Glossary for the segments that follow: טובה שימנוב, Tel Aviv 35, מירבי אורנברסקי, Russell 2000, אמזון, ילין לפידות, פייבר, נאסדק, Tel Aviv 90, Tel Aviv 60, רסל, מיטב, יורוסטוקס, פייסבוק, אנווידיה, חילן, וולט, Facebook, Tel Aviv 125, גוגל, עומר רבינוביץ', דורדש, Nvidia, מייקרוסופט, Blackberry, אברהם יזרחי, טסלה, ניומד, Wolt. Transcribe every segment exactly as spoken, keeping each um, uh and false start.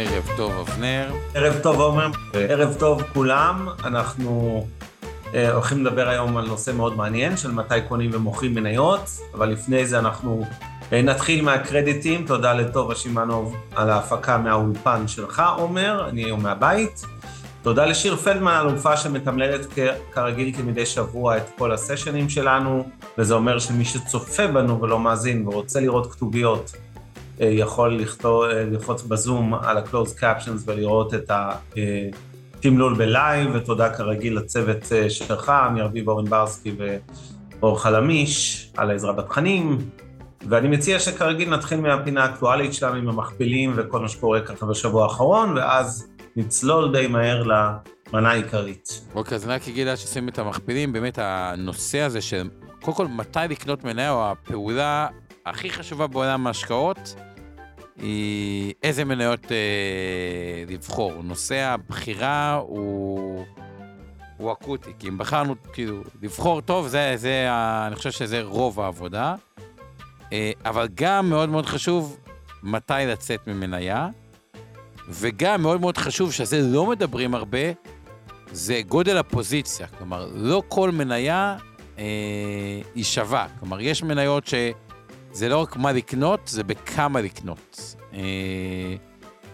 ערב טוב אבנר. ערב טוב עומר. ערב טוב כולם. אנחנו אה, הולכים לדבר היום על נושא מאוד מעניין של מתי קונים ומוכרים מניות, אבל לפני זה אנחנו אה, נתחיל מהקרדיטים. תודה לטובה שימנוב על ההפקה מהאולפן שלך עומר, אני היום מהבית. תודה לשיר פלדמן על הופעה שמתמללת כ- כרגיל כמדי שבוע את כל הסשנים שלנו, וזה אומר שמי שצופה בנו ולא מאזין ורוצה לראות כתוביות, יכול ללחוץ בזום על ה-Closed Captions ולראות את התמלול בלייב, ותודה כרגיל לצוות שלך, מירבי אורנברסקי ואור חלמיש, על העזרה בתכנים, ואני מציע שכרגיל נתחיל מהפינה האקטואלית שלנו עם המכפילים וכל מה שקורה ככה בשבוע האחרון, ואז נצלול די מהר למנה העיקרית. אוקיי, אז אני רק אגיד עד ששים את המכפילים, באמת הנושא הזה של קודם כל מתי לקנות מניה, או הפעולה הכי חשובה בעולם ההשקעות, היא איזה מניות אה, לבחור. נושא הבחירה הוא, הוא אקוטי, כי אם בחרנו כאילו, לבחור טוב, זה, זה, אני חושב שזה רוב העבודה, אה, אבל גם מאוד מאוד חשוב מתי לצאת ממניה, וגם מאוד מאוד חשוב שזה לא מדברים הרבה, זה גודל הפוזיציה, כלומר לא כל מניה אה, היא שווה, כלומר יש מניות ש... זה לא רק מה לקנות, זה בכמה לקנות.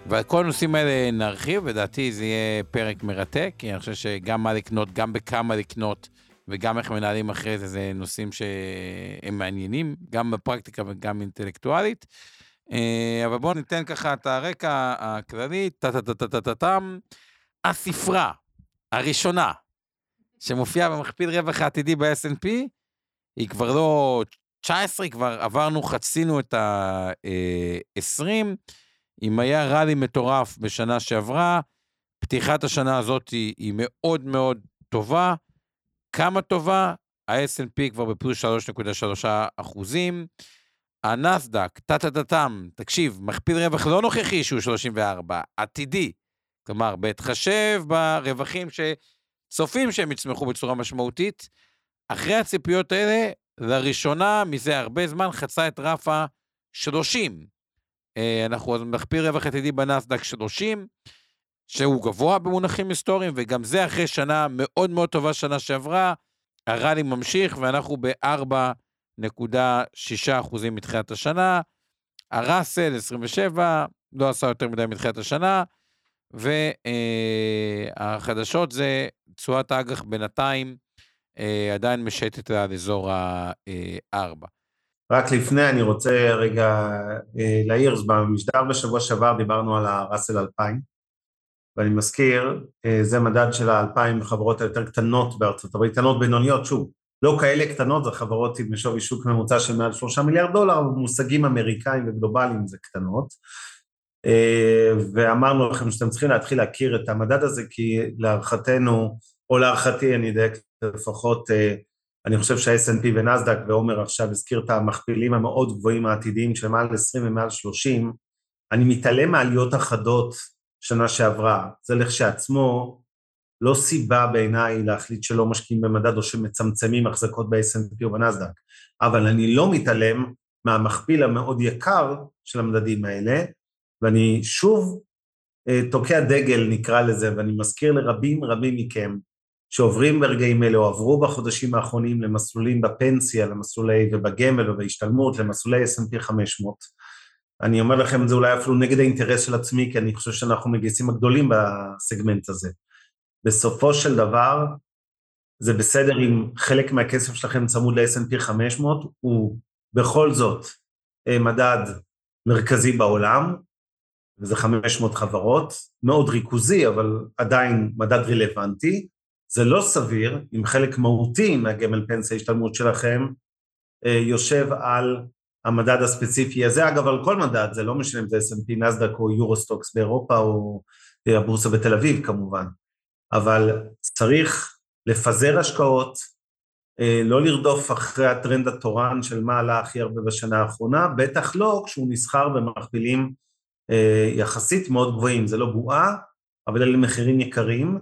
ועל כל הנושאים האלה נרחיב, לדעתי זה יהיה פרק מרתק, כי אני חושב שגם מה לקנות, גם בכמה לקנות, וגם איך מנהלים אחרי זה, זה נושאים שהם מעניינים, גם בפרקטיקה וגם אינטלקטואלית. אבל בואו ניתן ככה את הרקע הכללי, טה-טה-טה-טה-טה-טם, הספרה הראשונה שמופיעה במכפיל רווח העתידי ב-אס אנד פי, היא כבר לא... תשע עשרה, כבר עברנו, חצינו את ה-עשרים, אם היה רלי מטורף בשנה שעברה, פתיחת השנה הזאת היא, היא מאוד מאוד טובה, כמה טובה, ה-אס אנד פי כבר בפלוס שלוש נקודה שלוש אחוזים, הנאסדק, תתתתם, תקשיב, מכפיל רווח לא נוכחי שהוא שלושים וארבע, עתידי, כלומר, בהתחשב ברווחים שצופים שהם יצמחו בצורה משמעותית, אחרי הציפיות האלה, לראשונה, מזה הרבה זמן, חצה את רף ה-שלושים. אנחנו מכפיל רווח עתידי בנאסדק שלושים, שהוא גבוה במונחים היסטוריים, וגם זה אחרי שנה מאוד מאוד טובה שנה שעברה, הרלי ממשיך, ואנחנו ב-ארבע נקודה שישה אחוזים מתחילת השנה, הרסל עשרים ושבע, לא עשה יותר מדי מתחילת השנה, והחדשות זה תשואת האג"ח בינתיים, עדיין משייטת על אזור הארבע. רק לפני, אני רוצה רגע להעיר, במשדר בשבוע שעבר דיברנו על הרסל אלפיים, ואני מזכיר, זה מדד של האלפיים חברות היותר קטנות בארצות הברית, קטנות בינוניות, שוב, לא כאלה קטנות, זה חברות עם משווי שוק ממוצע של מעל שלושה מיליארד דולר, מושגים אמריקאים וגלובליים זה קטנות, ואמרנו לכם שאתם צריכים להתחיל להכיר את המדד הזה, כי להערכתנו, או להערכתי, אני אדייק לפחות, אני חושב שה-אס אנד פי ונסדק, ועומר עכשיו הזכיר את המכפילים המאוד גבוהים העתידיים של מעל עשרים ומעל שלושים, אני מתעלם מעליות החדות שנה שעברה, זה לכשעצמו לא סיבה בעיניי להחליט שלא משקיעים במדד או שמצמצמים החזקות ב-אס אנד פי ובנסדק, אבל אני לא מתעלם מהמכפיל המאוד יקר של המדדים האלה, ואני שוב תוקע דגל נקרא לזה, ואני מזכיר לרבים רבים מכם, שעוברים ברגעים אלה, או עברו בחודשים האחרונים למסלולים בפנסיה, למסלולי ובגמל ובהשתלמות, למסלולי אס אנד פי חמש מאות. אני אומר לכם את זה אולי אפילו נגד האינטרס של עצמי, כי אני חושב שאנחנו מגייסים הגדולים בסגמנט הזה. בסופו של דבר, זה בסדר אם חלק מהכסף שלכם צמוד ל-אס אנד פי חמש מאות, הוא בכל זאת מדד מרכזי בעולם, וזה חמש מאות חברות, מאוד ריכוזי, אבל עדיין מדד רלוונטי, זה לא סביר, אם חלק מהותי מהגמל פנסיה השתלמות שלכם, יושב על המדד הספציפי הזה, אגב על כל מדד, זה לא משנה אם זה אס אנד פי, נסדק או יורוסטוקס באירופה, או הבורסה בתל אביב כמובן, אבל צריך לפזר השקעות, לא לרדוף אחרי הטרנד התורן של מה עלה הכי הרבה בשנה האחרונה, בטח לא כשהוא נסחר במכפילים יחסית מאוד גבוהים, זה לא בועה, אבל אלה מחירים יקרים,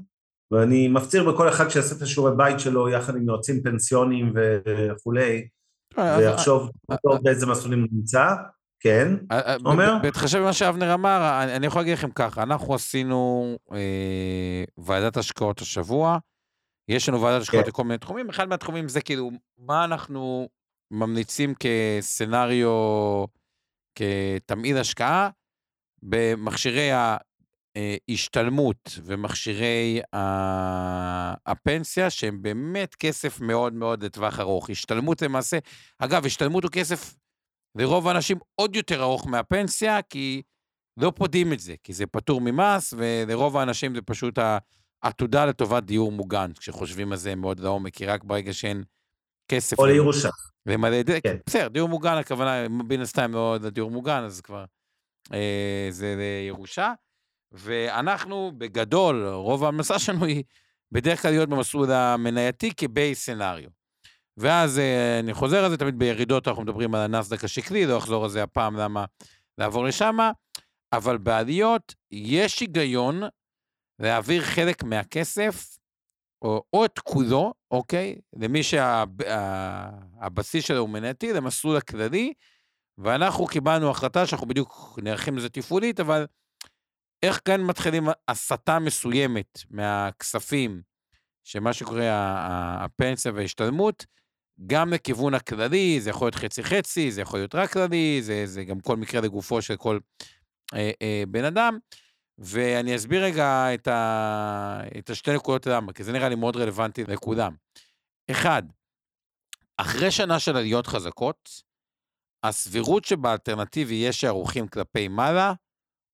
ואני מפציר בכל אחד שיעשה את השיעורי בית שלו, יחד עם יועצים פנסיונים וכולי, ויחשוב באיזה מסלולים נמצא, כן, אומר? בהתחשב במה שאבנר אמר, אני יכול להגיד לכם ככה, אנחנו עשינו ועדת השקעות השבוע, יש לנו ועדת השקעות לכל מיני תחומים, אחד מהתחומים זה כאילו, מה אנחנו ממליצים כסנריו, כתמעיד השקעה, במכשירי ההשתלמות ומכשירי הפנסיה, שהם באמת כסף מאוד מאוד לטווח ארוך. השתלמות למעשה, אגב, השתלמות הוא כסף לרוב האנשים עוד יותר ארוך מהפנסיה, כי לא פודים את זה, כי זה פטור ממס, ולרוב האנשים זה פשוט העתודה לטובת דיור מוגן, כשחושבים על זה מאוד לעומק, כי רק ברגע שאין כסף... או לירושה. בסדר, דיור מוגן, הכוונה, בין הסתיים לא לדיור מוגן, אז כבר... זה לירושה, ואנחנו בגדול, רוב המסע שלנו היא בדרך כלל להיות במסלול המנייתי כבי סנריו, ואז אני חוזר על זה, תמיד בירידות אנחנו מדברים על הנסדק השקלי, לא אחזור על זה הפעם למה לעבור לשם, אבל בעליות יש היגיון להעביר חלק מהכסף, או, או את כולו, אוקיי, למי שהבסיס שלו הוא מנייתי, למסלול הכללי, ואנחנו קיבלנו החלטה שאנחנו בדיוק נערכים לזה תפעולית, אבל איך כאן מתחילים הסתה מסוימת מהכספים, שמה שקורה הפנסיה וההשתלמות, גם לכיוון הכללי, זה יכול להיות חצי-חצי, זה יכול להיות רק כללי, זה, זה גם כל מקרה לגופו של כל אה, אה, בן אדם, ואני אסביר רגע את, ה, את השתי נקודות למה, כי זה נראה לי מאוד רלוונטי לכולם. אחד, אחרי שנה של עליות חזקות, הסבירות שבאלטרנטיבי יש שערוכים כלפי מעלה,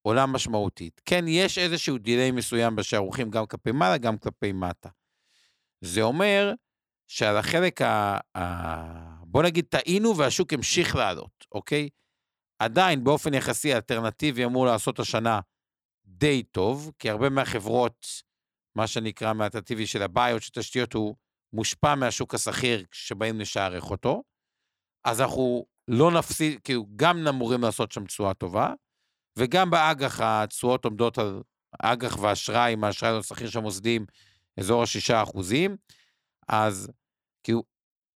עולה משמעותית. כן, יש איזשהו דילי מסוים בשערוכים גם כלפי מעלה, גם כלפי מטה. זה אומר שעל החלק, ה... בוא נגיד, טעינו והשוק המשיך לעלות, אוקיי? עדיין באופן יחסי, האלטרנטיבי אמור לעשות השנה די טוב, כי הרבה מהחברות, מה שנקרא מהאלטרנטיבי של הבעיות, של תשתיות, הוא מושפע מהשוק השכיר, שבאים לשערך אותו, אז אנחנו... לא נפסיד, כאילו גם נמורים לעשות שם תשואה טובה, וגם באג"ח התשואות עומדות על אג"ח והאשראי, עם האשראי לא שכיר שמוסדים, אזור השישה אחוזים, אז כאילו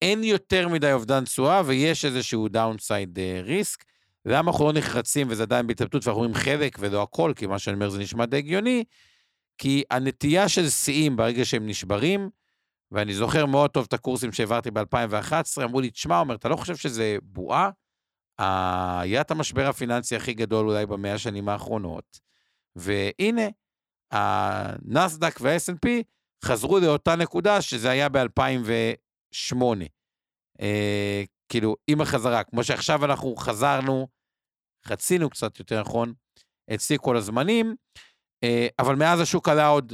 אין יותר מדי אובדן תשואה, ויש איזשהו דאונסייד ריסק, למה אנחנו לא נחרצים, וזה עדיין בהתלבטות, ואנחנו רואים חלק ולא הכל, כי מה שאני אומר זה נשמע די הגיוני, כי הנטייה של שיאים ברגע שהם נשברים, ואני זוכר מאוד טוב את הקורסים שהעברתי ב-אלפיים ואחת עשרה, אמרו לי, תשמע, אומר, אתה לא חושב שזה בועה? היה את המשבר הפיננסי הכי גדול אולי במאה השנים האחרונות, והנה, הנסדק וה-אס אנד פי חזרו לאותה נקודה שזה היה ב-אלפיים ושמונה, אה, כאילו, עם החזרה, כמו שעכשיו אנחנו חזרנו, חצינו קצת יותר נכון, אצלי כל הזמנים, אה, אבל מאז השוק עלה עוד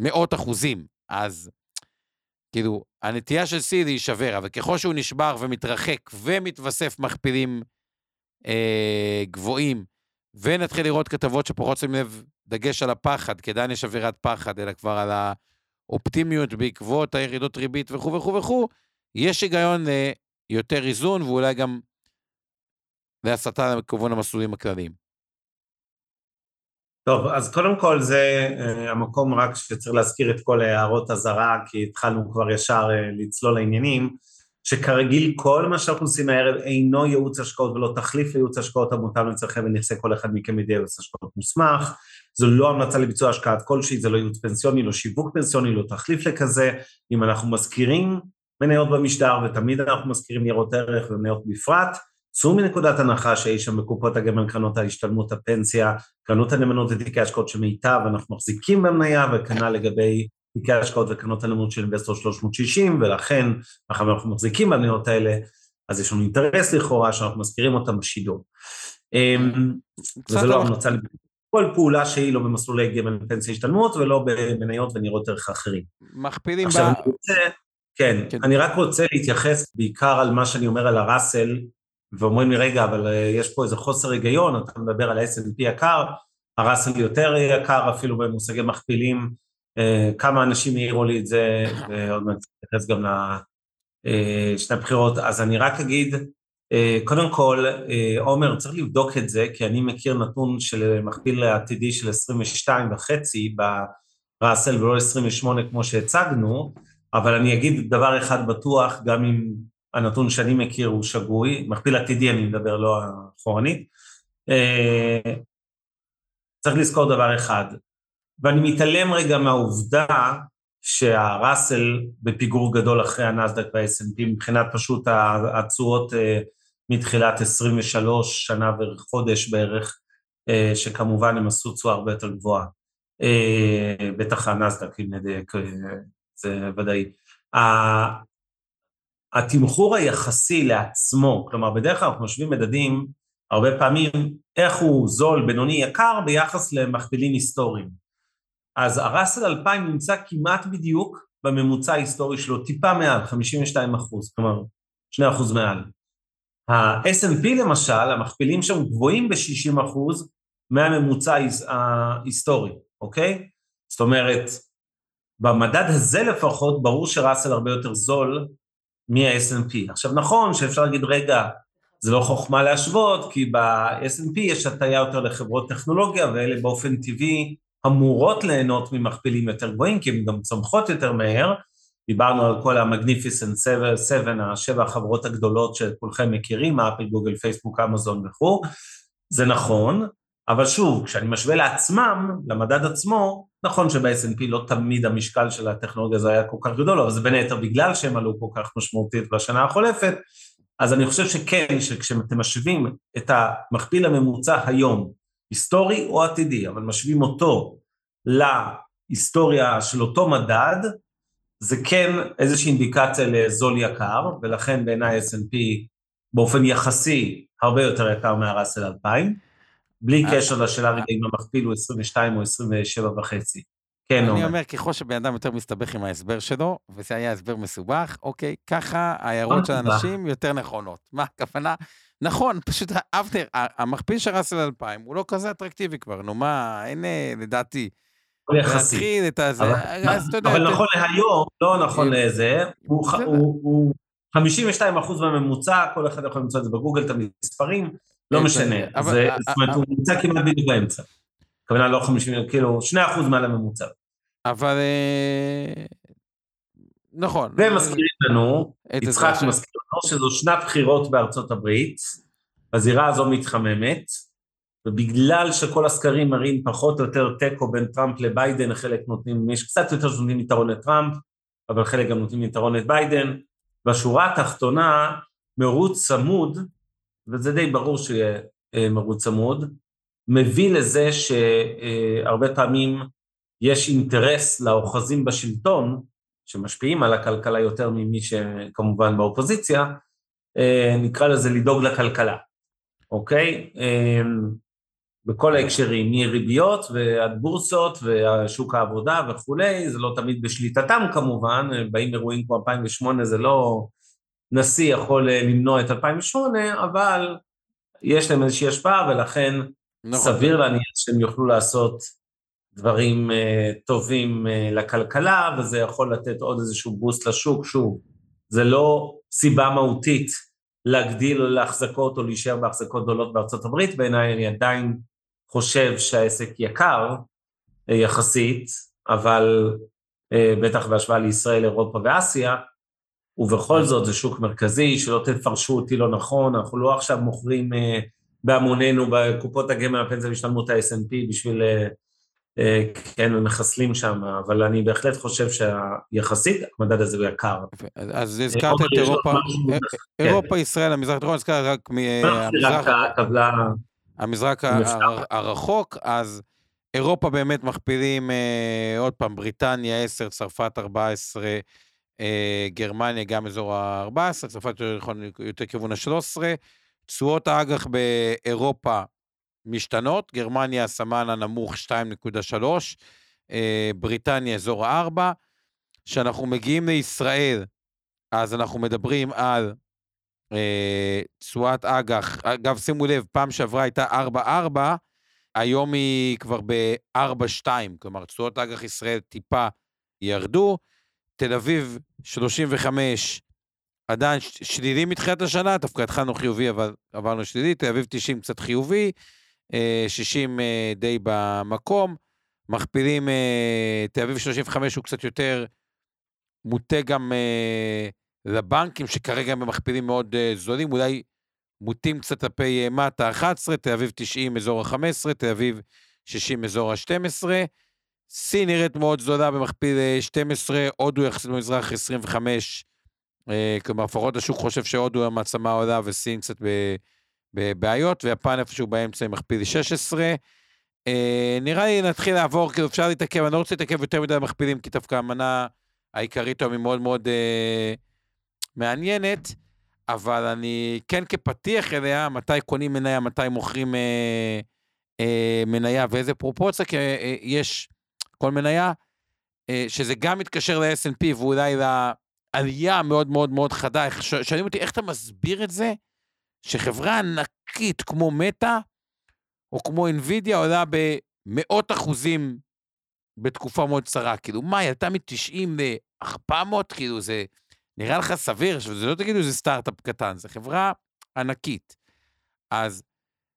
מאות אחוזים, אז... כאילו, הנטייה של סי להישבר, אבל ככל שהוא נשבר ומתרחק ומתווסף מכפילים אה, גבוהים, ונתחיל לראות כתבות שפחות שים לב דגש על הפחד, כדאי נשבירת פחד, אלא כבר על האופטימיות בעקבות הירידות ריבית וכו' וכו' וכו', יש היגיון ליותר איזון, ואולי גם להסתה לכיוון המסלולים הכלליים. טוב, אז קודם כל זה uh, המקום רק שצריך להזכיר את כל הערות הזרה, כי התחלנו כבר ישר uh, לצלול לעניינים, שכרגיל כל מה שאנחנו עושים הערב אינו ייעוץ השקעות ולא תחליף לייעוץ השקעות המותאם לצרכיו ונכסי כל אחד מכם ידי ייעוץ השקעות מוסמך, זו לא המלצה לביצוע השקעת כלשהי, זה לא ייעוץ פנסיוני, לא שיווק פנסיוני, לא תחליף לכזה, אם אנחנו מזכירים מניות במשדר ותמיד אנחנו מזכירים ניירות ערך ומניות בפרט, צאו מנקודת הנחה שיש שם בקופות הגמל, קרנות ההשתלמות, הפנסיה, קרנות הנאמנות ותיקי השקעות של מיטב, אנחנו מחזיקים במניה, וכנ"ל לגבי תיקי השקעות וקרנות הנאמנות של אינבסטור שלוש מאות שישים, ולכן, אחרי אנחנו מחזיקים במניות האלה, אז יש לנו אינטרס לכאורה שאנחנו מזכירים אותם בשידור. וזה לא המלצה כל פעולה שהיא לא במסלולי גמל פנסיה השתלמות, ולא במניות וניירות ערך אחרים. מכפילים בה... כן, אני רק רוצה להתייחס בעיקר על מה שאני אומר על הראסל, ואומרים לי, רגע, אבל יש פה איזה חוסר היגיון, אתה מדבר על ה-אס אנד פי יקר, הרסל יותר יקר, אפילו במושגי מכפילים, כמה אנשים העירו לי את זה, ועוד מעט נתייחס גם לשני הבחירות, אז אני רק אגיד, קודם כל, עומר, צריך לבדוק את זה, כי אני מכיר נתון של מכפיל עתידי של עשרים ושתיים וחצי ברסל ולא עשרים ושמונה כמו שהצגנו, אבל אני אגיד דבר אחד בטוח, גם אם הנתון שאני מכיר הוא שגוי, מכפיל עתידי אני מדבר לא אחורנית, צריך לזכור דבר אחד, ואני מתעלם רגע מהעובדה שהרסל בפיגור גדול אחרי הנאסדק וה-אס אנד פי, מבחינת פשוט הצורות מתחילת עשרים ושלוש שנה וחודש בערך, שכמובן הם עשו צורה הרבה יותר גבוהה, בטח הנאסדק, אם נדייק, זה ודאי. התמחור היחסי לעצמו, כלומר בדרך כלל אנחנו משווים מדדים, הרבה פעמים איך הוא זול, בינוני יקר, ביחס למכפילים היסטוריים. אז הרסל אלפיים נמצא כמעט בדיוק בממוצע ההיסטורי שלו, טיפה מעל, חמישים ושתיים אחוז, כלומר שני אחוז מעל. ה-אס אנד פי למשל, המכפילים שם גבוהים ב-שישים אחוז מהממוצע ההיסטורי, אוקיי? זאת אומרת, במדד הזה לפחות, ברור שרסל הרבה יותר זול מה-אס אנד פי. עכשיו נכון שאפשר להגיד, רגע, זה לא חוכמה להשוות, כי ב-אס אנד פי יש הטיה יותר לחברות טכנולוגיה, ואלה באופן טבעי אמורות ליהנות ממכפילים יותר גבוהים, כי הן גם צומחות יותר מהר. דיברנו על כל המגניפיסנט שבע, השבע החברות הגדולות שכולכם מכירים, אפל, גוגל, פייסבוק, אמזון וכו'. זה נכון, אבל שוב, כשאני משווה לעצמם, למדד עצמו, נכון שב-אס אנד פי לא תמיד המשקל של הטכנולוגיה זה היה כל כך גדול, אבל זה בין היתר בגלל שהם עלו כל כך משמעותית בשנה החולפת, אז אני חושב שכן, שכשאתם משווים את המכפיל הממוצע היום, היסטורי או עתידי, אבל משווים אותו להיסטוריה של אותו מדד, זה כן איזושהי אינדיקציה לזול יקר, ולכן בעיניי אס אנד פי באופן יחסי הרבה יותר יקר מהרסל אלפיים, בלי קשר לשאלה רגע אם המכפיל הוא עשרים ושתיים או עשרים ושבע וחצי. כן, אני אומר, ככל שבן אדם יותר מסתבך עם ההסבר שלו, וזה היה הסבר מסובך, אוקיי, ככה ההערות של אנשים יותר נכונות. מה הכוונה? נכון, פשוט אבנר, המכפיל של רסל אלפיים, הוא לא כזה אטרקטיבי כבר, נו מה, אין לדעתי, להתחיל את הזה. אבל נכון להיום, לא נכון לזה, הוא חמישים ושתיים אחוז בממוצע, כל אחד יכול למצוא את זה בגוגל, תמיד מספרים, לא משנה, זאת אומרת, הוא נמצא כמעט בדיוק באמצע. כוונה לא חמישים, כאילו, שני אחוז מעל הממוצע. אבל, נכון. ומזכירים לנו, יצחק מזכיר לנו, שזו שנת בחירות בארצות הברית, הזירה הזו מתחממת, ובגלל שכל הסקרים מראים פחות או יותר טקו בין טראמפ לביידן, חלק נותנים, יש קצת יותר שנותנים יתרון לטראמפ, אבל חלק גם נותנים יתרון לביידן, בשורה התחתונה, מרוץ צמוד, וזה די ברור שיהיה מרוץ צמוד, מביא לזה שהרבה פעמים יש אינטרס לאוחזים בשלטון, שמשפיעים על הכלכלה יותר ממי שכמובן באופוזיציה, נקרא לזה לדאוג לכלכלה, אוקיי? בכל ההקשרים, מריביות ועד בורסות ושוק העבודה וכולי, זה לא תמיד בשליטתם כמובן, באים אירועים כמו אלפיים ושמונה, זה לא נשיא יכול למנוע את אלפיים ושמונה, אבל יש להם איזושהי השפעה ולכן, סביר להניח שהם יוכלו לעשות דברים טובים לכלכלה, וזה יכול לתת עוד איזשהו בוסט לשוק, שוב, זה לא סיבה מהותית להגדיל או להחזקות או להישאר בהחזקות גדולות בארצות הברית, בעיניי אני עדיין חושב שהעסק יקר יחסית, אבל בטח בהשוואה לישראל, אירופה ואסיה, ובכל זאת זה שוק מרכזי, שלא תפרשו אותי לא נכון, אנחנו לא עכשיו מוכרים בהמוננו, בקופות הגמל, הפנסיה והשתלמות ה-אס אנד פי, בשביל, כן, מחסלים שם, אבל אני בהחלט חושב שיחסית, המדד הזה הוא יקר. אז הזכרת את אירופה, אירופה, ישראל, המזרח התיכון, הזכרת רק מהמזרח הרחוק, אז אירופה באמת מכפילים, עוד פעם, בריטניה עשר, צרפת ארבע עשרה, גרמניה גם אזור ה-ארבע עשרה, צרפת יותר כיוון ה-שלוש עשרה, תשואות האג"ח באירופה משתנות, גרמניה סמן הנמוך שתיים נקודה שלוש, בריטניה אזור ה-ארבע, כשאנחנו מגיעים לישראל, אז אנחנו מדברים על תשואת אג"ח, אגב שימו לב, פעם שעברה הייתה ארבע נקודה ארבע, היום היא כבר ב-ארבע נקודה שתיים, כלומר תשואת אג"ח ישראל טיפה ירדו, תל אביב שלושים וחמש, עדיין שלילי מתחילת השנה, דווקא התחלנו חיובי, אבל עברנו שלילי, תל אביב תשעים קצת חיובי, שישים די במקום, מכפילים, תל אביב שלושים וחמש הוא קצת יותר מוטה גם לבנקים, שכרגע הם מכפילים מאוד זולים, אולי מוטים קצת לפי מטה אחת עשרה, תל אביב תשעים אזור ה-חמש עשרה, תל אביב שישים אזור ה-שתים עשרה, סין נראית מאוד זולה במכפיל שתים עשרה, הודו יחסית במזרח עשרים וחמש, כלומר, פחות השוק חושב שהודו המעצמה עולה וסין קצת בבעיות, ויפן איפשהו באמצע מכפיל שש עשרה, נראה לי נתחיל לעבור, כאילו אפשר להתעכב, אני לא רוצה להתעכב יותר מדי למכפילים, כי דווקא המנה העיקרית היום היא מאוד מאוד מעניינת, אבל אני כן כפתיח אליה, מתי קונים מניה, מתי מוכרים מניה, ואיזה פרופורציה, כי יש כל מניה, שזה גם מתקשר ל-אס אנד פי, ואולי לעלייה מאוד מאוד מאוד חדה, שואלים אותי איך אתה מסביר את זה, שחברה ענקית כמו מטה, או כמו Nvidia, עולה במאות אחוזים בתקופה מאוד צרה, כאילו, מה, היא עלתה מ-תשעים ל-ארבע מאות, כאילו, זה נראה לך סביר, שזה לא תגידו, זה סטארט-אפ קטן, זה חברה ענקית. אז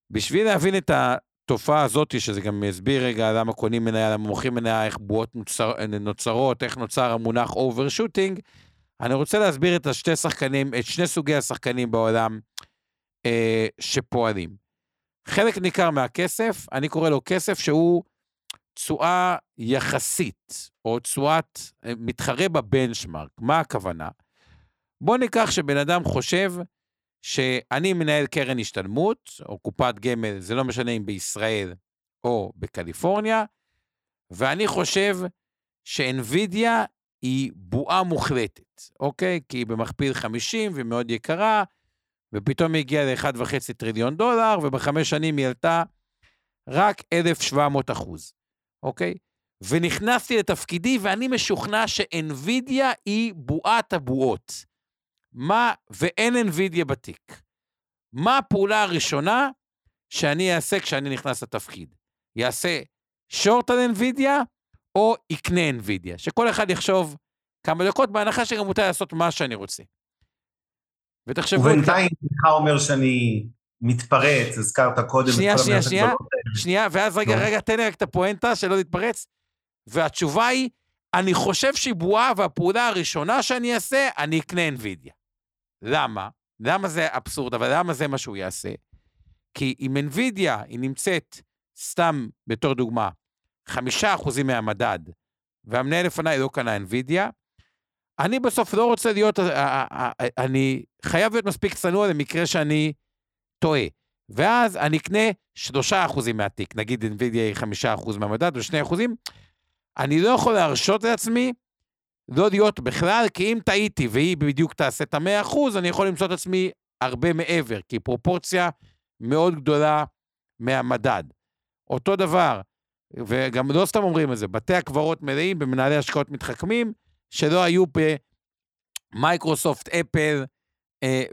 בשביל להבין את התופעה הזאת, שזה גם יסביר רגע למה קונים מניה, למה מוכרים מניה, איך בועות נוצר, נוצרות, איך נוצר המונח overshooting, אני רוצה להסביר את השתי שחקנים, את שני סוגי השחקנים בעולם אה, שפועלים. חלק ניכר מהכסף, אני קורא לו כסף שהוא תשואה יחסית, או תשואת מתחרה בבנצ'מרק. מה הכוונה? בוא ניקח שבן אדם חושב שאני מנהל קרן השתלמות, או קופת גמל, זה לא משנה אם בישראל או בקליפורניה, ואני חושב שאנווידיה היא בועה מוחלטת, אוקיי? כי היא במכפיל חמישים ומאוד יקרה, ופתאום היא הגיעה ל-אחד וחצי טריליון דולר, ובחמש שנים היא עלתה רק אלף שבע מאות אחוז, אוקיי? ונכנסתי לתפקידי, ואני משוכנע שאנווידיה היא בועת הבועות, מה, ואין אנווידיה בתיק. מה הפעולה הראשונה שאני אעשה כשאני נכנס לתפקיד? יעשה שורט על אנווידיה, או יקנה אנווידיה, שכל אחד יחשוב כמה דקות, בהנחה שגם מותר לעשות מה שאני רוצה. ובינתיים אתה אומר שאני מתפרץ, הזכרת קודם. שנייה, שנייה, שנייה, שנייה, ואז רגע, רגע, תן רק את הפואנטה שלא להתפרץ, והתשובה היא, אני חושב שיבועה והפעולה הראשונה שאני אעשה, אני אקנה אנווידיה. למה? למה זה אבסורד, אבל למה זה מה שהוא יעשה? כי אם אנווידיה היא נמצאת, סתם בתור דוגמה, חמישה אחוזים מהמדד, והמנהל לפני לא קנה אנווידיה, אני בסוף לא רוצה להיות, אני חייב להיות מספיק צנוע למקרה שאני טועה, ואז אני אקנה שלושה אחוזים מהתיק, נגיד אינווידיה היא חמישה אחוז מהמדד, ושני אחוזים, אני לא יכול להרשות לעצמי, לא להיות בכלל, כי אם טעיתי, והיא בדיוק תעשה את המאה אחוז, אני יכול למצוא את עצמי הרבה מעבר, כי פרופורציה מאוד גדולה מהמדד. אותו דבר, וגם לא סתם אומרים את זה, בתי הקברות מלאים, במנהלי השקעות מתחכמים, שלא היו במייקרוסופט, אפל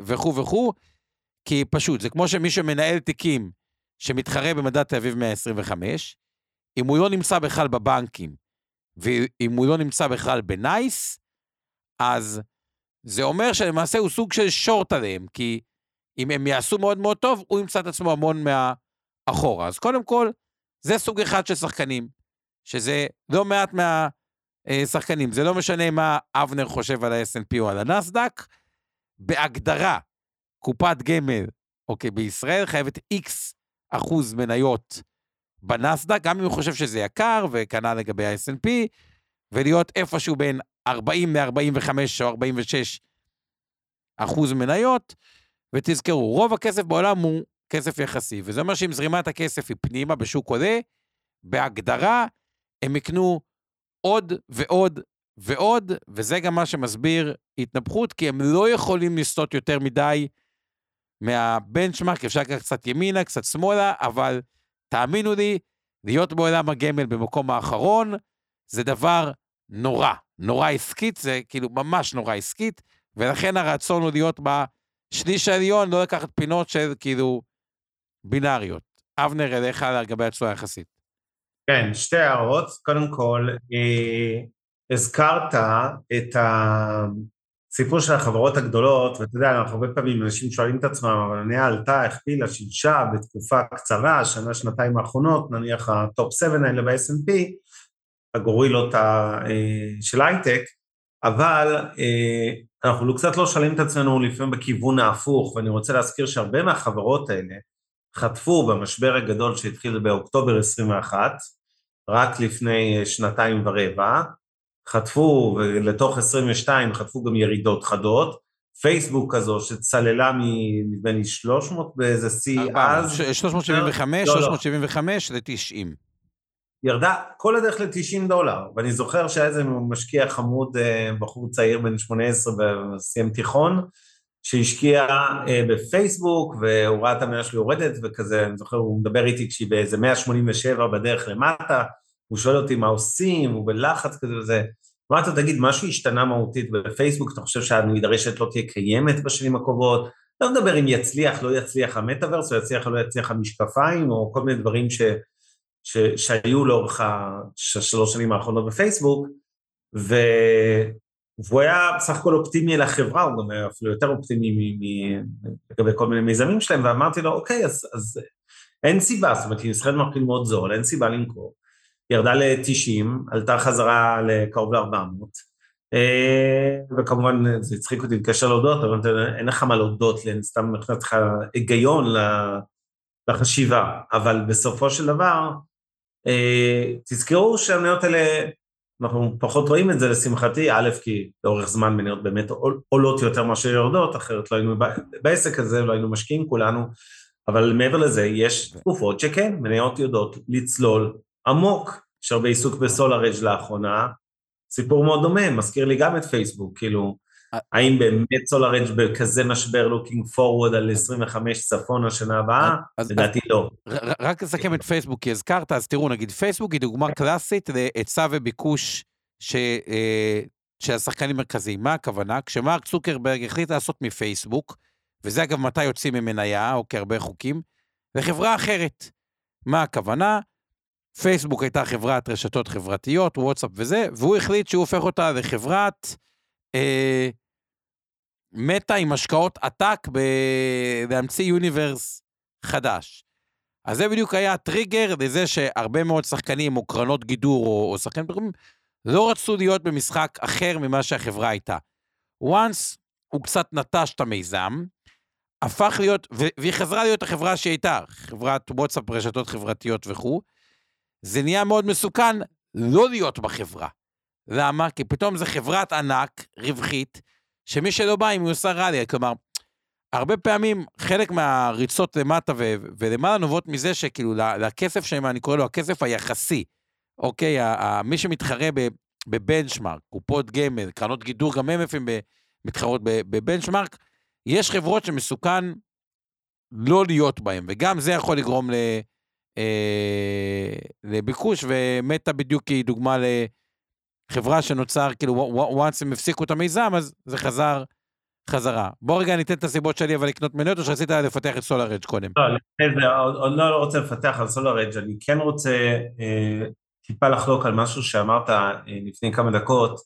וכו' וכו', כי פשוט, זה כמו שמי שמנהל תיקים, שמתחרה במדד תל אביב מאה עשרים וחמש, אם הוא לא נמצא בכלל בבנקים, ואם הוא לא נמצא בכלל בנייס, אז זה אומר שלמעשה הוא סוג של שורט עליהם, כי אם הם יעשו מאוד מאוד טוב, הוא ימצא את עצמו המון מאחורה. אז קודם כל, זה סוג אחד של שחקנים, שזה לא מעט מה... שחקנים, זה לא משנה מה אבנר חושב על ה-אס אנד פי או על הנסדק, בהגדרה, קופת גמל, אוקיי, בישראל חייבת X אחוז מניות בנסדק, גם אם הוא חושב שזה יקר, וכנ"ל לגבי ה-אס אנד פי, ולהיות איפשהו בין ארבעים ל-ארבעים וחמש או ארבעים ושש אחוז מניות, ותזכרו, רוב הכסף בעולם הוא כסף יחסי, וזה אומר שאם זרימת הכסף היא פנימה בשוק עולה, בהגדרה, הם יקנו עוד ועוד ועוד, וזה גם מה שמסביר התנפחות, כי הם לא יכולים לסטות יותר מדי מהבנצ'מארק, אפשר ככה קצת ימינה, קצת שמאלה, אבל תאמינו לי, להיות בעולם הגמל במקום האחרון, זה דבר נורא, נורא עסקית, זה כאילו ממש נורא עסקית, ולכן הרצון הוא להיות שליש העליון לא לקחת פינות של כאילו בינאריות. אבנר, אליך לגבי התשואה היחסית. כן, שתי הערות. קודם כל, אה, הזכרת את הסיפור של החברות הגדולות, ואתה יודע, אנחנו הרבה פעמים אנשים שואלים את עצמם, אבל נניח עלתה, הכפילה, שילשה, בתקופה קצרה, שנה, שנתיים האחרונות, נניח הטופ שבע האלה ב-אס אנד פי, הגורילות ה, אה, של הייטק, אבל אה, אנחנו קצת לא שואלים את עצמנו לפעמים בכיוון ההפוך, ואני רוצה להזכיר שהרבה מהחברות האלה, חטפו במשבר הגדול שהתחיל באוקטובר עשרים ואחת, רק לפני שנתיים ורבע, חטפו, ולתוך עשרים ושתיים חטפו גם ירידות חדות, פייסבוק כזו שצללה מבין לי שלוש מאות באיזה סי אז, שלוש מאות שבעים וחמש, שלוש מאות שבעים וחמש ל-תשעים. ירדה כל הדרך ל-תשעים דולר, ואני זוכר שהיה איזה משקיע חמוד, בחור צעיר בן שמונה עשרה בסיים תיכון, שהשקיע בפייסבוק, והוא ראה את המניה שלי יורדת, וכזה, אני זוכר, הוא מדבר איתי כשהיא באיזה מאה שמונים ושבע בדרך למטה, הוא שואל אותי מה עושים, הוא בלחץ כזה וזה, אמרתי, תגיד, משהו השתנה מהותית בפייסבוק, אתה חושב שהמדרשת לא תהיה קיימת בשנים הקרובות, לא מדבר אם יצליח, לא יצליח המטאברס, או יצליח, לא יצליח המשקפיים, או כל מיני דברים ש, ש, שהיו לאורך השלוש שנים האחרונות בפייסבוק, ו... והוא היה בסך הכל אופטימי לחברה, הוא גם היה אפילו יותר אופטימי לגבי כל מיני מיזמים שלהם, ואמרתי לו, אוקיי, אז, אז אין סיבה, זאת אומרת, היא נסחרת מרכיב מאוד זול, אין סיבה למכור, ירדה ל-תשעים, עלתה חזרה לקרוב ל-ארבע מאות, וכמובן זה הצחיק אותי להתקשר להודות, אבל אין לך מה להודות, אין סתם מבחינת לך היגיון לחשיבה, אבל בסופו של דבר, תזכרו שהמניות האלה, אנחנו פחות רואים את זה לשמחתי, א', כי לאורך זמן מניות באמת עולות יותר מאשר יורדות, אחרת לא היינו בעסק הזה, לא היינו משקיעים כולנו, אבל מעבר לזה יש תקופות שכן, מניות יודעות לצלול עמוק, יש הרבה עיסוק בסולארג' לאחרונה, סיפור מאוד דומה, מזכיר לי גם את פייסבוק, כאילו, האם באמת סולארג' בכזה משבר לוקינג פורוורד על עשרים וחמש צפון השנה הבאה? לדעתי לא. רק לסכם את פייסבוק, כי הזכרת, אז תראו, נגיד, פייסבוק היא דוגמה קלאסית להיצע וביקוש של השחקנים מרכזיים. מה הכוונה? כשמרק צוקרברג החליט לעשות מפייסבוק, וזה אגב מתי יוצאים ממניה, או כהרבה חוקים, לחברה אחרת. מה הכוונה? פייסבוק הייתה חברת רשתות חברתיות, וואטסאפ וזה, והוא החליט שהוא הופך אותה לחברת מטה עם השקעות עתק להמציא יוניברס חדש. אז זה בדיוק היה טריגר לזה שהרבה מאוד שחקנים או קרנות גידור או, או שחקנים לא רצו להיות במשחק אחר ממה שהחברה הייתה. once הוא קצת נטש את המיזם, הפך להיות, והיא חזרה להיות החברה שהייתה, חברת וואטסאפ, רשתות חברתיות וכו'. זה נהיה מאוד מסוכן לא להיות בחברה. למה? כי פתאום זה חברת ענק, רווחית, שמי שלא בא, אם הוא עושה רעלי, כלומר, הרבה פעמים, חלק מהריצות למטה ו- ולמעלה נובעות מזה, שכאילו, לכסף שהם, אני קורא לו, הכסף היחסי, אוקיי, ה- ה- מי שמתחרה בבנצ'מרק, קופות גמל, קרנות גידור, גם ממפים מתחרות בבנצ'מרק, יש חברות שמסוכן לא להיות בהן, וגם זה יכול לגרום ל- לביקוש, ומטה בדיוק היא דוגמה ל... חברה שנוצר, כאילו, once הם הפסיקו את המיזם, אז זה חזר, חזרה. בוא רגע ניתן את הסיבות שלי, אבל לקנות מניות, או שרצית לפתח את סולארג' קודם? לא, אני לא רוצה לפתח על סולארג', אני כן רוצה טיפה לחלוק על משהו שאמרת לפני כמה דקות,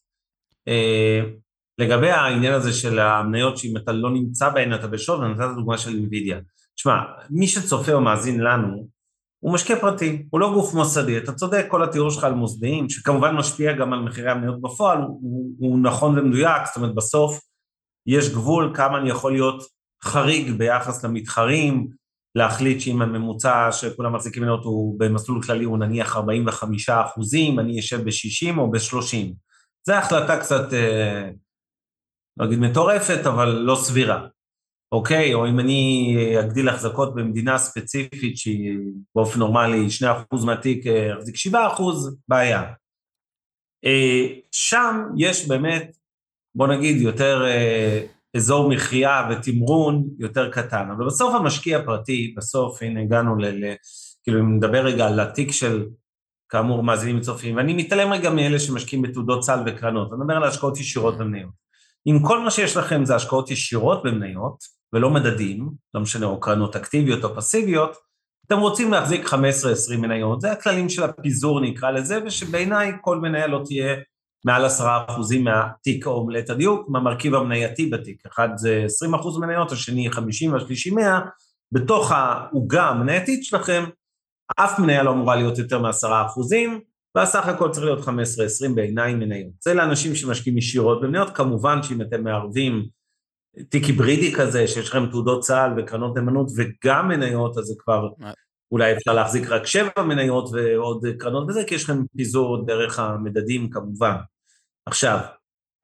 לגבי העניין הזה של המניות, שאם אתה לא נמצא בהן, אתה בשוב, אני נתת דוגמה של Nvidia. תשמע, מי שצופה או מאזין לנו, הוא משקיע פרטי, הוא לא גוף מוסדי, אתה צודק, כל התיאור שלך על מוסדיים, שכמובן משפיע גם על מחירי המניות בפועל, הוא, הוא נכון ומדויק, זאת אומרת בסוף יש גבול כמה אני יכול להיות חריג ביחס למתחרים, להחליט שאם הממוצע שכולם מחזיקים מניות הוא במסלול כללי, הוא נניח ארבעים וחמישה אחוזים, אני יושב ב-שישים או ב-שלושים, זו החלטה קצת, אה, לא אגיד מטורפת, אבל לא סבירה. אוקיי, או אם אני אגדיל החזקות במדינה ספציפית שהיא באופן נורמלי שני אחוז מהתיק, החזיק שבעה אחוז, בעיה. שם יש באמת, בוא נגיד, יותר אזור מחייה ותמרון יותר קטן, אבל בסוף המשקיע הפרטי, בסוף, הנה הגענו ל... ל כאילו, אם נדבר רגע על התיק של, כאמור, מאזינים וצופים, ואני מתעלם רגע מאלה שמשקיעים בתעודות סל וקרנות, אני מדבר על ההשקעות ישירות במניות. אם כל מה שיש לכם זה השקעות ישירות במניות, ולא מדדים, לא משנה או קרנות אקטיביות או פסיביות, אתם רוצים להחזיק חמש עשרה עד עשרים מניות, זה הכללים של הפיזור נקרא לזה, ושבעיניי כל מניה לא תהיה מעל עשרה אחוז מהתיק או מלט הדיוק, מהמרכיב המנייתי בתיק, אחד זה עשרים אחוז מניות, השני חמישים והשלישי מאה, בתוך העוגה המנייתית שלכם, אף מניה לא אמורה להיות יותר מ-עשרה אחוז, והסך הכל צריך להיות חמש עשרה עד עשרים בעיניים מניות. זה לאנשים שמשקיעים ישירות במניות, כמובן שאם אתם מערבים תיק היברידי כזה, שיש לכם תעודות צה"ל וקרנות נאמנות וגם מניות, אז זה כבר אולי אפשר להחזיק רק שבע מניות ועוד קרנות וזה, כי יש לכם פיזור דרך המדדים כמובן. עכשיו,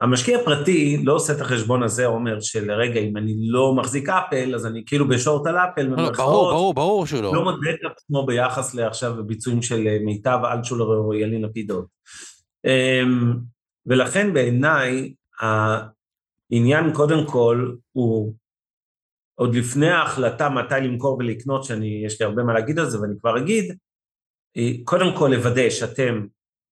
המשקיע הפרטי לא עושה את החשבון הזה, אומר שלרגע, אם אני לא מחזיק אפל, אז אני כאילו בשורט על אפל, ברור, ברור, ברור שלא. לא מודד עצמו ביחס לעכשיו הביצועים של מיטב, אלטשולר או ילין לפידות. ולכן בעיניי, העניין קודם כל, הוא עוד לפני ההחלטה מתי למכור ולקנות, שיש לי הרבה מה להגיד על זה, ואני כבר אגיד, קודם כל לוודא שאתם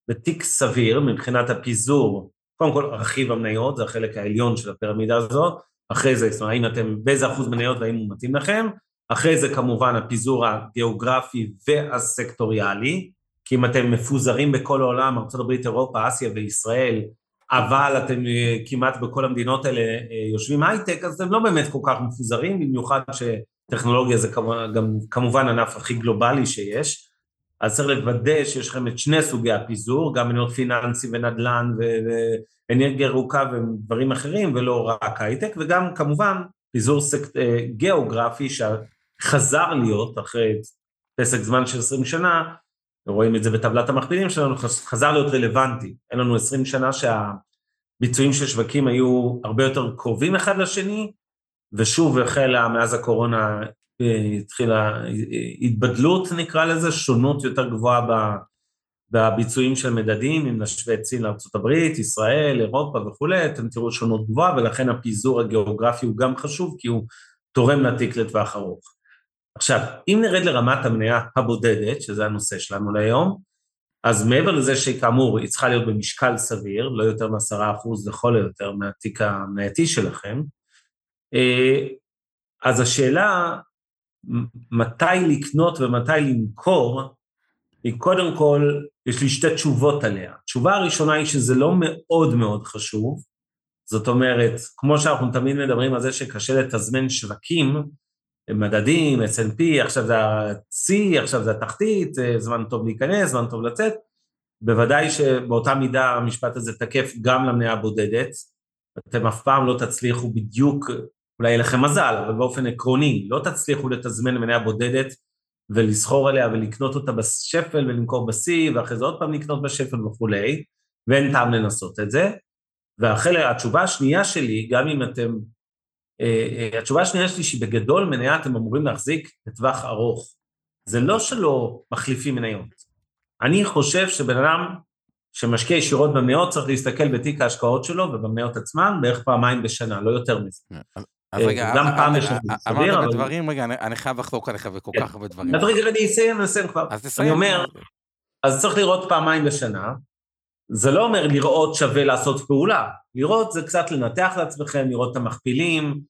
בתיק סביר, מבחינת הפיזור, קודם כל, רכיב המניות, זה החלק העליון של הפירמידה הזו, אחרי זה, זאת אומרת, האם אתם באיזה אחוז מניות והאם הוא מתאים לכם, אחרי זה כמובן הפיזור הגיאוגרפי והסקטוריאלי, כי אם אתם מפוזרים בכל העולם, ארצות הברית, אירופה, אסיה וישראל, אבל אתם כמעט בכל המדינות האלה יושבים הייטק, אז אתם לא באמת כל כך מפוזרים, במיוחד שטכנולוגיה זה כמובן, גם, כמובן ענף הכי גלובלי שיש, אז צריך לוודא שיש לכם את שני סוגי הפיזור, גם מניות פיננסי ונדלן ואנרגיה ירוקה ודברים אחרים, ולא רק הייטק, וגם כמובן פיזור סקט, גיאוגרפי שחזר להיות אחרי פסק זמן של עשרים שנה, רואים את זה בטבלת המכפילים שלנו, חזר להיות רלוונטי. אין לנו עשרים שנה שהביצועים של שווקים היו הרבה יותר קרובים אחד לשני, ושוב החלה מאז הקורונה, התחילה התבדלות נקרא לזה, שונות יותר גבוהה בביצועים של מדדים, אם נשווה צין לארצות הברית, ישראל, אירופה וכו', אתם תראו שונות גבוהה, ולכן הפיזור הגיאוגרפי הוא גם חשוב, כי הוא תורם לתיק לטווח ארוך. עכשיו, אם נרד לרמת המניה הבודדת, שזה הנושא שלנו להיום, אז מעבר לזה שכאמור היא צריכה להיות במשקל סביר, לא יותר מ-עשרה אחוז לכל היותר מהתיק המנייתי שלכם, אז השאלה, מתי לקנות ומתי למכור, היא קודם כל, יש לי שתי תשובות עליה. התשובה הראשונה היא שזה לא מאוד מאוד חשוב, זאת אומרת, כמו שאנחנו תמיד מדברים על זה שקשה לתזמן שווקים, מדדים, אס אנד פי, עכשיו זה ה-C, עכשיו זה התחתית, זמן טוב להיכנס, זמן טוב לצאת, בוודאי שבאותה מידה המשפט הזה תקף גם למניה הבודדת, אתם אף פעם לא תצליחו בדיוק, אולי יהיה לכם מזל, אבל באופן עקרוני, לא תצליחו לתזמן מניה בודדת, ולסחור עליה ולקנות אותה בשפל ולמכור בשיא, ואחרי זה עוד פעם לקנות בשפל וכולי, ואין טעם לנסות את זה. ואחרי התשובה השנייה שלי, גם אם אתם, התשובה השנייה שלי שבגדול מניה אתם אמורים להחזיק לטווח ארוך. זה לא שלא מחליפים מניות. אני חושב שבן אדם שמשקיע ישירות במניות צריך להסתכל בתיק ההשקעות שלו ובמניות עצמן בערך פעמיים בשנה, לא יותר מזה. אז רגע, אמרת בדברים, רגע, אני חייב לחלוק עליך וכל כך בדברים. אז רגע, אני אסיים, אני אסיים כבר. אני אומר, אז צריך לראות פעמיים בשנה, זה לא אומר לראות שווה לעשות פעולה, לראות זה קצת לנתח לעצמכם, לראות את המכפילים,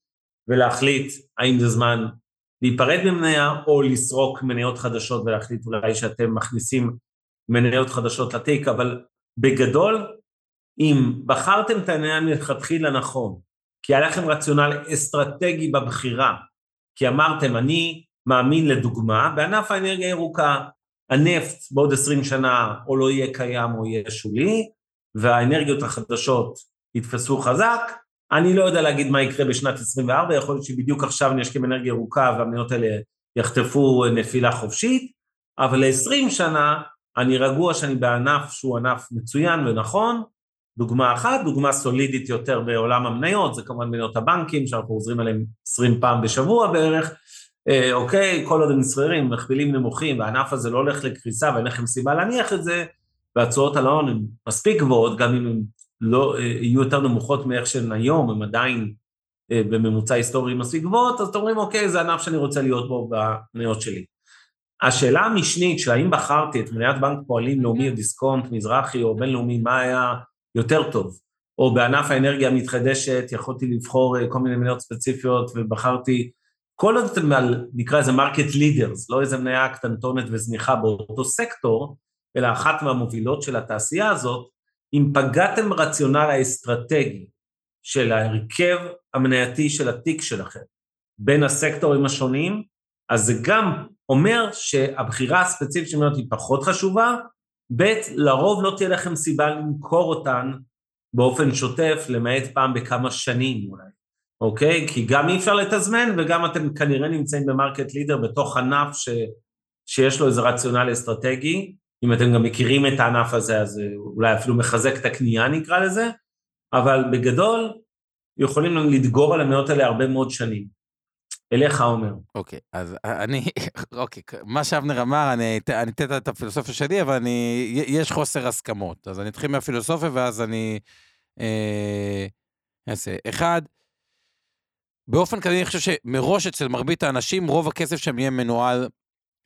ולהחליט האם זה זמן להיפרד במניה, או לסרוק מניות חדשות, ולהחליט אולי שאתם מכניסים מניות חדשות לתיק, אבל בגדול, אם בחרתם את העניין מלכתחילה נכון, כי היה לכם רציונל אסטרטגי בבחירה, כי אמרתם, אני מאמין לדוגמה, בענף האנרגיה הירוקה, הנפט בעוד עשרים שנה, או לא יהיה קיים או יהיה שולי, והאנרגיות החדשות יתפסו חזק, אני לא יודע להגיד מה יקרה בשנת עשרים וארבע, יכול להיות שבדיוק עכשיו נשקים אנרגיה ירוקה, והמניות האלה יחטפו נפילה חופשית, אבל ל-עשרים שנה, אני רגוע שאני בענף שהוא ענף מצוין ונכון, דוגמה אחת, דוגמה סולידית יותר בעולם המניות, זה כמובן מניות הבנקים, שאנחנו עוזרים עליהם עשרים פעם בשבוע בערך, אה, אוקיי, כל עוד הם נסחרים, מכפילים נמוכים, והענף הזה לא הולך לקריסה, ואין לכם סיבה להניח את זה, והצועות על ההון הן מספיק גבוהות, גם אם הן לא, אה, יהיו יותר נמוכות מאיך שהן היום, הן עדיין אה, בממוצע היסטורי מספיק גבוהות, אז אתם אומרים, אוקיי, זה ענף שאני רוצה להיות בו במניות שלי. השאלה המשנית שהאם בחרתי את מניית בנק פועלים לאומי או דיסקונט, מזרחי או בינלאומי, מה היה יותר טוב? או בענף האנרגיה המתחדשת, יכולתי לבחור כל מיני מניות ספציפיות, ובחרתי כל עוד נקרא איזה מרקט לידרס, לא איזה מניה קטנטונת וזניחה באותו סקטור, אלא אחת מהמובילות של התעשייה הזאת. אם פגעתם רציונל האסטרטגי של ההרכב המנייתי של התיק שלכם, בין הסקטורים השונים, אז זה גם אומר שהבחירה הספציפית של מניות היא פחות חשובה, ב' לרוב לא תהיה לכם סיבה למכור אותן באופן שוטף, למעט פעם בכמה שנים אולי, אוקיי? כי גם אי אפשר לתזמן, וגם אתם כנראה נמצאים במרקט לידר, בתוך ענף ש... שיש לו איזה רציונל אסטרטגי, אם אתם גם מכירים את הענף הזה, אז אולי אפילו מחזק את הקנייה נקרא לזה, אבל בגדול, יכולים לדגור על המאות האלה הרבה מאוד שנים. אליך אומר. אוקיי, אז אני, אוקיי, מה שאבנר אמר, אני אתן את הפילוסופיה שלי, אבל אני, יש חוסר הסכמות, אז אני אתחיל מהפילוסופיה, ואז אני, אה, אעשה, אחד, באופן כזה אני חושב שמראש אצל מרבית האנשים, רוב הכסף שם יהיה מנוהל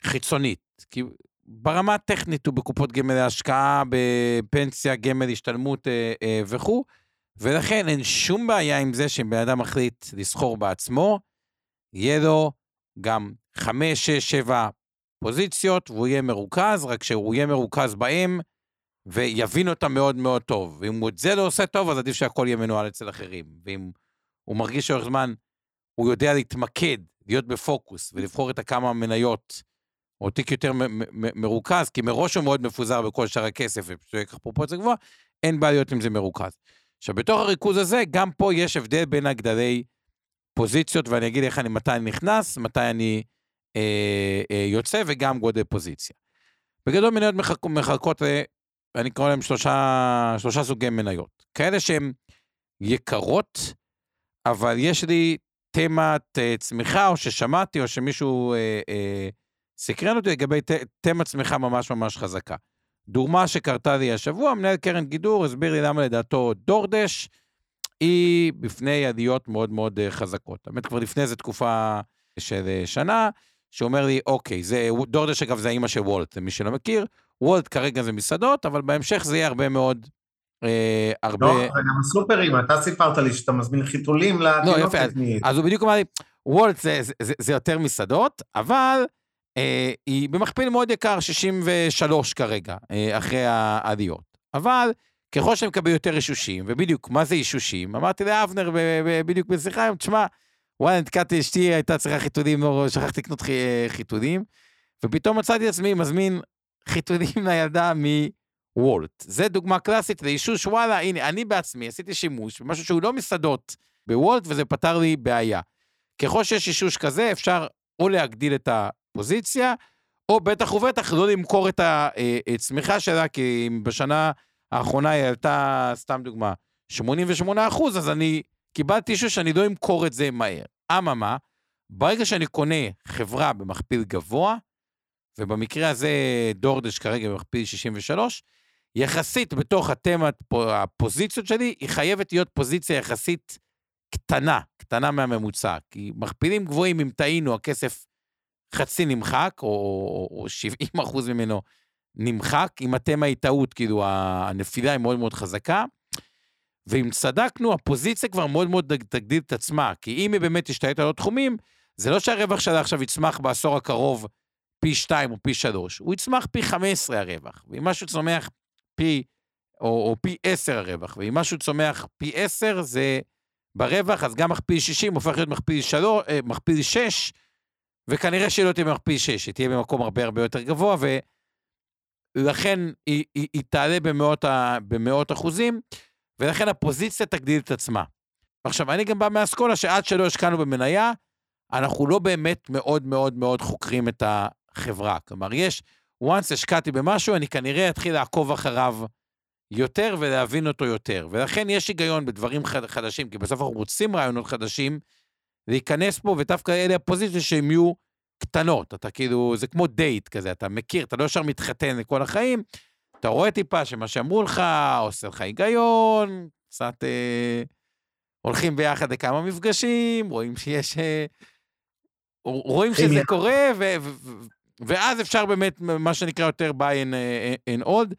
חיצונית, כי ברמה הטכנית ובקופות גמל להשקעה, בפנסיה, גמל, השתלמות אה, אה, וכו', ולכן אין שום בעיה עם זה, שבן אדם מחליט לסחור בעצמו, יהיה לו גם חמש, שש, שבע פוזיציות, והוא יהיה מרוכז, רק שהוא יהיה מרוכז בהם, ויבין אותם מאוד מאוד טוב. ואם הוא את זה לא עושה טוב, אז עדיף שהכל יהיה מנוהל אצל אחרים. ואם הוא מרגיש שאורך זמן, הוא יודע להתמקד, להיות בפוקוס, ולבחור את הכמה מניות, או תיק יותר מ- מ- מרוכז, כי מראש הוא מאוד מפוזר בכל שאר הכסף, ופשוט יקח פרופורציה גבוהה, אין בעיה להיות עם זה מרוכז. עכשיו, בתוך הריכוז הזה, גם פה יש הבדל בין הגדלי פוזיציות, ואני אגיד איך אני, מתי אני נכנס, מתי אני אה, אה, יוצא, וגם גודל פוזיציה. בגדול מניות מחלק, מחלקות, אה, אני קורא להם שלושה, שלושה סוגי מניות, כאלה שהן יקרות, אבל יש לי תמת אה, צמיחה, או ששמעתי, או שמישהו אה, אה, סקרן אותי לגבי ת, תמת צמיחה ממש ממש חזקה. דוגמה שקרתה לי השבוע, מנהל קרן גידור, הסביר לי למה לדעתו דורדש, היא בפני עדיות מאוד מאוד חזקות. האמת, כבר לפני זה תקופה של שנה, שאומר לי, אוקיי, זה, דורדש אגב זה האמא של וולט, למי שלא מכיר, וולט כרגע זה מסעדות, אבל בהמשך זה יהיה הרבה מאוד, אה, הרבה... לא, גם הסופרים, אתה סיפרת לי שאתה מזמין חיתולים לתינוק. לא, יפה, אז, אז הוא בדיוק אמר לי, וולט זה, זה, זה, זה יותר מסעדות, אבל אה, היא במכפיל מאוד יקר, שישים ושלוש כרגע, אה, אחרי העדיות. אבל... ככל שהם קבלו יותר אישושים, ובדיוק, מה זה אישושים? אמרתי לאבנר בדיוק בשיחה, תשמע, וואלה, נתקעתי, אשתי הייתה צריכה חיתולים, שכחתי לקנות חיתולים, ופתאום מצאתי את עצמי, מזמין חיתולים לילדה מוולט. זה דוגמה קלאסית לאישוש, וואלה, הנה, אני בעצמי עשיתי שימוש, במשהו שהוא לא מסעדות בוולט, וזה פתר לי בעיה. ככל שיש אישוש כזה, אפשר או להגדיל את הפוזיציה, או בטח ובטח לא למכור את הצמיחה שלה, כי בשנה האחרונה היא עלתה, סתם דוגמה, שמונים ושמונה אחוז, אז אני קיבלתי אישו שאני לא אמכור את זה מהר. אממה, ברגע שאני קונה חברה במכפיל גבוה, ובמקרה הזה דורדש כרגע במכפיל שישים ושלוש, יחסית בתוך התמת, הפוזיציות שלי, היא חייבת להיות פוזיציה יחסית קטנה, קטנה מהממוצע, כי מכפילים גבוהים, אם טעינו, הכסף חצי נמחק, או, או, או שבעים אחוז ממנו נמחק, אם אתם ההיטאות, כאילו הנפילה היא מאוד מאוד חזקה, ואם צדקנו, הפוזיציה כבר מאוד מאוד תגדיל את עצמה, כי אם היא באמת תשתהית על עוד תחומים, זה לא שהרווח שלה עכשיו יצמח בעשור הקרוב פי שתיים או פי שלוש, הוא יצמח פי חמש עשרה הרווח, ואם משהו צומח פי, או, או פי עשר הרווח, ואם משהו צומח פי עשר, זה ברווח, אז גם מכפיל שישים, הופך להיות מכפיל, שלוש, אה, מכפיל שש, וכנראה שלא תהיה מכפיל שש, היא תהיה במקום הרבה הרבה יותר גבוה, ו... לכן היא, היא, היא תעלה במאות, במאות אחוזים, ולכן הפוזיציה תגדיל את עצמה. עכשיו, אני גם בא מהסקולה שעד שלא השקענו במניה, אנחנו לא באמת מאוד מאוד מאוד חוקרים את החברה. כלומר, יש, once השקעתי במשהו, אני כנראה אתחיל לעקוב אחריו יותר ולהבין אותו יותר. ולכן יש היגיון בדברים חדשים, כי בסוף אנחנו רוצים רעיונות חדשים, להיכנס פה, ודווקא אלה הפוזיציה שהם יהיו קטנות, אתה כאילו, זה כמו דייט כזה, אתה מכיר, אתה לא ישר מתחתן לכל החיים, אתה רואה טיפה שמה שאמרו לך, עושה לך היגיון, קצת אה, הולכים ביחד לכמה מפגשים, רואים שיש, אה, רואים שזה קורה, ו, ו, ו, ואז אפשר באמת, מה שנקרא יותר buy and, and hold,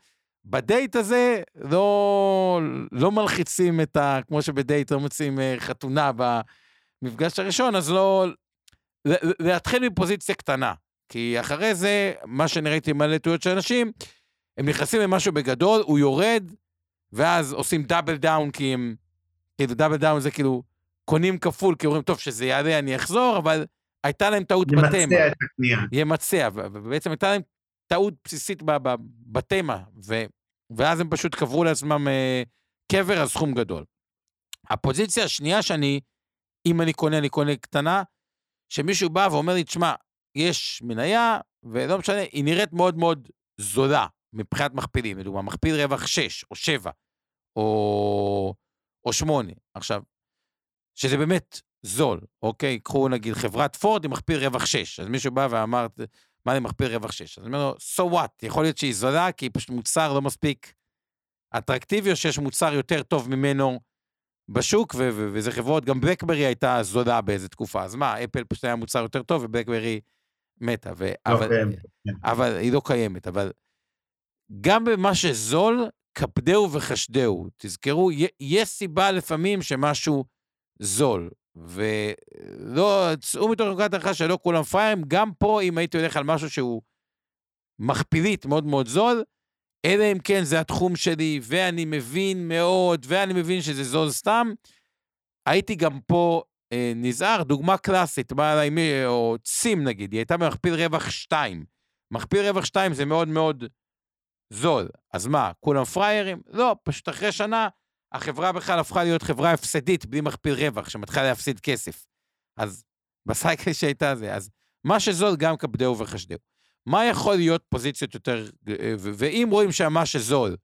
בדייט הזה לא, לא מלחיצים את ה... כמו שבדייט לא מוצאים חתונה במפגש הראשון, אז לא... להתחיל מפוזיציה קטנה, כי אחרי זה, מה שנראיתי מלא טעויות של אנשים, הם נכנסים למשהו בגדול, הוא יורד, ואז עושים דאבל דאון, כי הם... כאילו דאבל דאון זה כאילו, קונים כפול, כי אומרים, טוב, שזה יעלה, אני אחזור, אבל הייתה להם טעות בתמה. ימצא את הקנייה. ימצא, ובעצם הייתה להם טעות בסיסית בתמה, ו... ואז הם פשוט קברו לעצמם קבר, אז סכום גדול. הפוזיציה השנייה שאני, אם אני קונה, אני קונה קטנה, שמישהו בא ואומר לי, תשמע, יש מניה, ולא משנה, היא נראית מאוד מאוד זולה, מבחינת מכפילים, מדומה, מכפיל רווח שש, או שבע, או, או שמונה, עכשיו, שזה באמת זול, אוקיי, קחו נגיד חברת פורד, היא מכפיל רווח שש, אז מישהו בא ואמר, מה זה מכפיל רווח שש? אז אני אומר לו, so what, יכול להיות שהיא זולה, כי פשוט מוצר לא מספיק אטרקטיבי, או שיש מוצר יותר טוב ממנו, בשוק, ו- ו- וזה חברות, גם בלקברי הייתה זודה באיזו תקופה, אז מה, אפל פשוט היה מוצר יותר טוב, ובלקברי מתה, ו- לא אבל, אבל היא לא קיימת, אבל גם במה שזול, כבדהו וחשדהו, תזכרו, י- יש סיבה לפעמים שמשהו זול, ולא, צאו מתוך נקודת הנחה שלא כולם פריים, גם פה אם הייתי הולך על משהו שהוא מכפילית מאוד מאוד זול, אלא אם כן זה התחום שלי, ואני מבין מאוד, ואני מבין שזה זול סתם, הייתי גם פה אה, נזהר, דוגמה קלאסית, מה עליי, או צים נגיד, היא הייתה במכפיל רווח שתיים, מכפיל רווח שתיים זה מאוד מאוד זול, אז מה, כולם פריירים? לא, פשוט אחרי שנה, החברה בכלל הפכה להיות חברה הפסדית, בלי מכפיל רווח, שמתחילה להפסיד כסף, אז בסייקל שהייתה זה, אז מה שזול גם כבדהו וחשדהו, מה יכול להיות פוזיציות יותר, ואם רואים שמה שזול,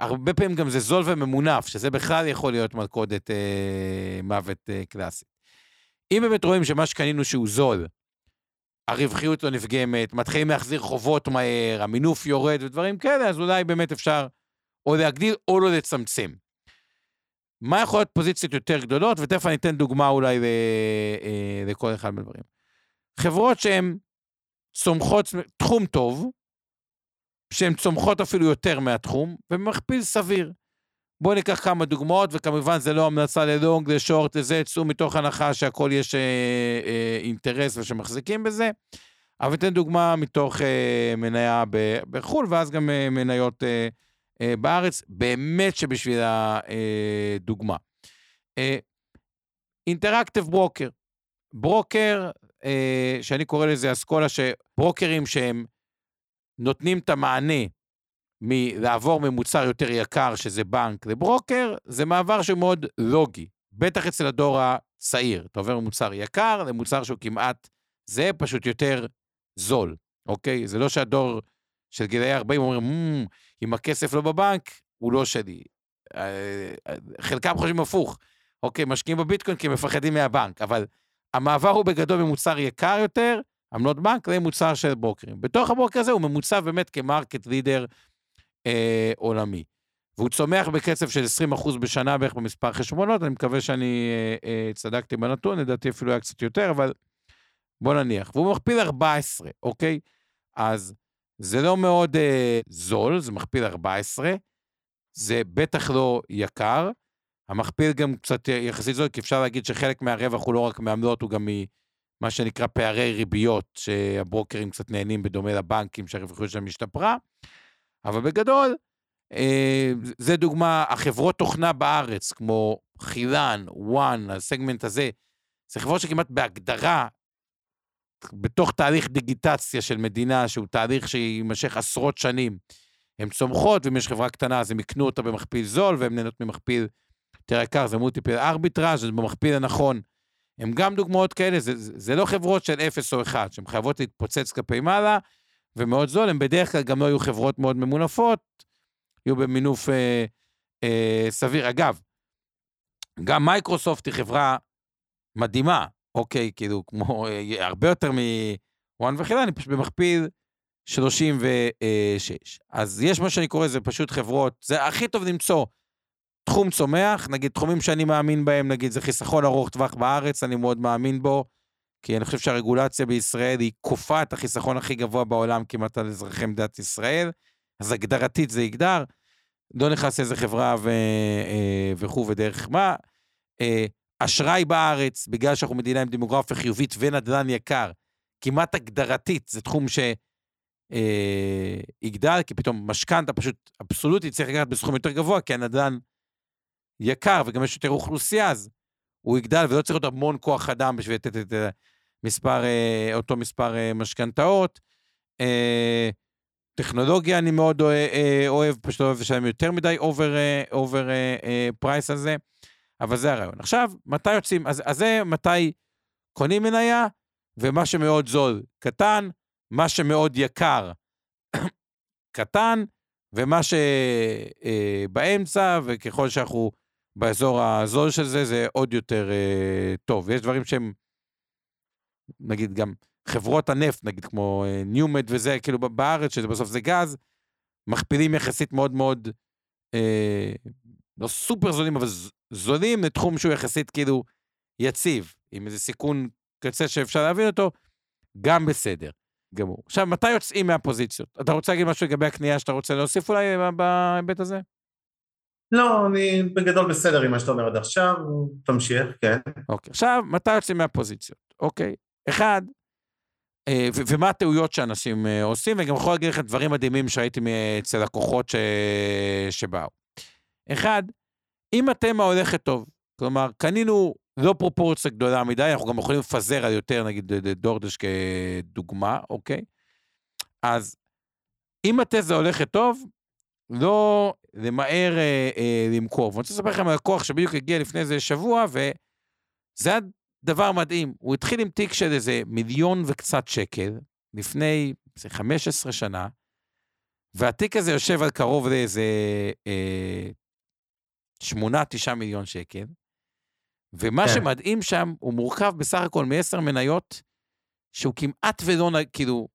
הרבה פעמים גם זה זול וממונף, שזה בכלל יכול להיות מלכודת אה, מוות אה, קלאסית. אם באמת רואים שמה שקנינו שהוא זול, הרווחיות לא נפגמת, מתחילים להחזיר חובות מהר, המינוף יורד ודברים כאלה, אז אולי באמת אפשר או להגדיל או לא לצמצם. מה יכול להיות פוזיציות יותר גדולות, ותכף אני אתן דוגמה אולי ל, אה, לכל אחד מהדברים. חברות שהן, צומחות, תחום טוב, שהן צומחות אפילו יותר מהתחום, ומכפיל סביר. בואו ניקח כמה דוגמאות, וכמובן זה לא המלצה ללונג, לשורט, לזה, צאו מתוך הנחה שהכל יש אה, אה, אינטרס ושמחזיקים בזה, אבל אתן דוגמה מתוך אה, מניה ב- בחול, ואז גם אה, מניות אה, אה, בארץ, באמת שבשביל הדוגמה. אה, Interactive Broker, ברוקר, שאני קורא לזה אסכולה, שברוקרים שהם נותנים את המענה מלעבור ממוצר יותר יקר, שזה בנק לברוקר, זה מעבר שהוא מאוד לוגי, בטח אצל הדור הצעיר, אתה עובר ממוצר יקר למוצר שהוא כמעט זה פשוט יותר זול, אוקיי? זה לא שהדור של גילאי ארבעים אומרים, אם הכסף לא בבנק, הוא לא שלי. חלקם חושבים הפוך, אוקיי, משקיעים בביטקוין כי הם מפחדים מהבנק, אבל המעבר הוא בגדול ממוצר יקר יותר, עמלות בנק, זה מוצר של ברוקרים. בתוך הברוקר הזה הוא ממוצע באמת כמרקט לידר אה, עולמי. והוא צומח בקצב של עשרים אחוז בשנה, בערך במספר חשבונות, אני מקווה שאני אה, אה, צדקתי בנתון, לדעתי אפילו היה קצת יותר, אבל בוא נניח. והוא מכפיל ארבע עשרה, אוקיי? אז זה לא מאוד אה, זול, זה מכפיל ארבע עשרה, זה בטח לא יקר, המכפיל גם קצת יחסית זו, כי אפשר להגיד שחלק מהרווח הוא לא רק מעמלות, הוא גם ממה שנקרא פערי ריביות, שהברוקרים קצת נהנים בדומה לבנקים, שהרווחיות שלהם משתפרה, אבל בגדול, זה דוגמה, החברות תוכנה בארץ, כמו חילן, וואן, הסגמנט הזה, זה חברות שכמעט בהגדרה, בתוך תהליך דיגיטציה של מדינה, שהוא תהליך שימשך עשרות שנים, הן צומחות, ואם יש חברה קטנה, אז הם יקנו אותה במכפיל זול, והן נהנות ממכפיל תראה כך, זה מולטיפל ארביטראז', זה במכפיל הנכון, הם גם דוגמאות כאלה, זה, זה לא חברות של אפס או אחד, שהן חייבות להתפוצץ כלפי מעלה, ומאוד זול, הם בדרך כלל גם לא היו חברות מאוד ממונפות, היו במינוף אה, אה, סביר. אגב, גם מייקרוסופט היא חברה מדהימה, אוקיי, כאילו, כמו, אה, הרבה יותר מוואן וחילה, אני פשוט במכפיל שלושים ושש. אז יש מה שאני קורא, זה פשוט חברות, זה הכי טוב למצוא, תחום צומח, נגיד תחומים שאני מאמין בהם, נגיד זה חיסכון ארוך טווח בארץ, אני מאוד מאמין בו, כי אני חושב שהרגולציה בישראל היא כופה את החיסכון הכי גבוה בעולם, כמעט על אזרחי מדינת ישראל, אז הגדרתית זה יגדר, לא נכנס איזה חברה וכו' ודרך מה, אשראי בארץ, בגלל שאנחנו מדינה עם דמוגרפיה חיובית ונדלן יקר, כמעט הגדרתית, זה תחום שיגדל, כי פתאום משכנתה פשוט אבסולוטית, צריך לקחת בסכום יותר גבוה, כי הנדלן יקר, וגם יש יותר אוכלוסייה, אז הוא יגדל, ולא צריך להיות המון כוח אדם, בשביל לתת את מספר, אותו מספר משכנתאות, טכנולוגיה אני מאוד אוהב, פשוט אוהב לשלם יותר מדי אובר פרייס הזה, אבל זה הרעיון. עכשיו, מתי יוצאים, אז, אז זה מתי קונים מניה, ומה שמאוד זול קטן, מה שמאוד יקר קטן, ומה שבאמצע, וככל שאנחנו באזור הזול של זה, זה עוד יותר טוב. יש דברים שהם, נגיד גם חברות הנפט, נגיד כמו ניומד וזה, כאילו בארץ, שזה בסוף זה גז, מכפילים יחסית מאוד מאוד, לא סופר זולים, אבל זולים לתחום שהוא יחסית כאילו יציב, עם איזה סיכון קצה שאפשר להבין אותו, גם בסדר. גמור. עכשיו, מתי יוצאים מהפוזיציות? אתה רוצה להגיד משהו לגבי הקנייה שאתה רוצה להוסיף אולי בבית הזה? לא, אני בגדול בסדר עם מה שאתה אומר עד עכשיו, תמשיך, כן. אוקיי. עכשיו, מתי יוצאים מהפוזיציות? אוקיי. אחד, ו- ומה הטעויות שאנשים עושים, וגם יכול להגיד לך דברים מדהימים שהייתי אצל לקוחות ש... שבאו. אחד, אם התמה הולכת טוב, כלומר, קנינו לא פרופורציה גדולה מדי, אנחנו גם יכולים לפזר על יותר, נגיד דורדש כדוגמה, אוקיי? אז אם התזה הולכת טוב, לא למהר אה, אה, למכור. ואני רוצה לספר לכם על לקוח שבדיוק הגיע לפני איזה שבוע, וזה היה דבר מדהים. הוא התחיל עם תיק של איזה מיליון וקצת שקל, לפני חמש עשרה שנה, והתיק הזה יושב על קרוב לאיזה אה, שמונה תשע מיליון שקל, ומה כן. שמדהים שם, הוא מורכב בסך הכל מ-עשר מניות, שהוא כמעט ולא, כאילו,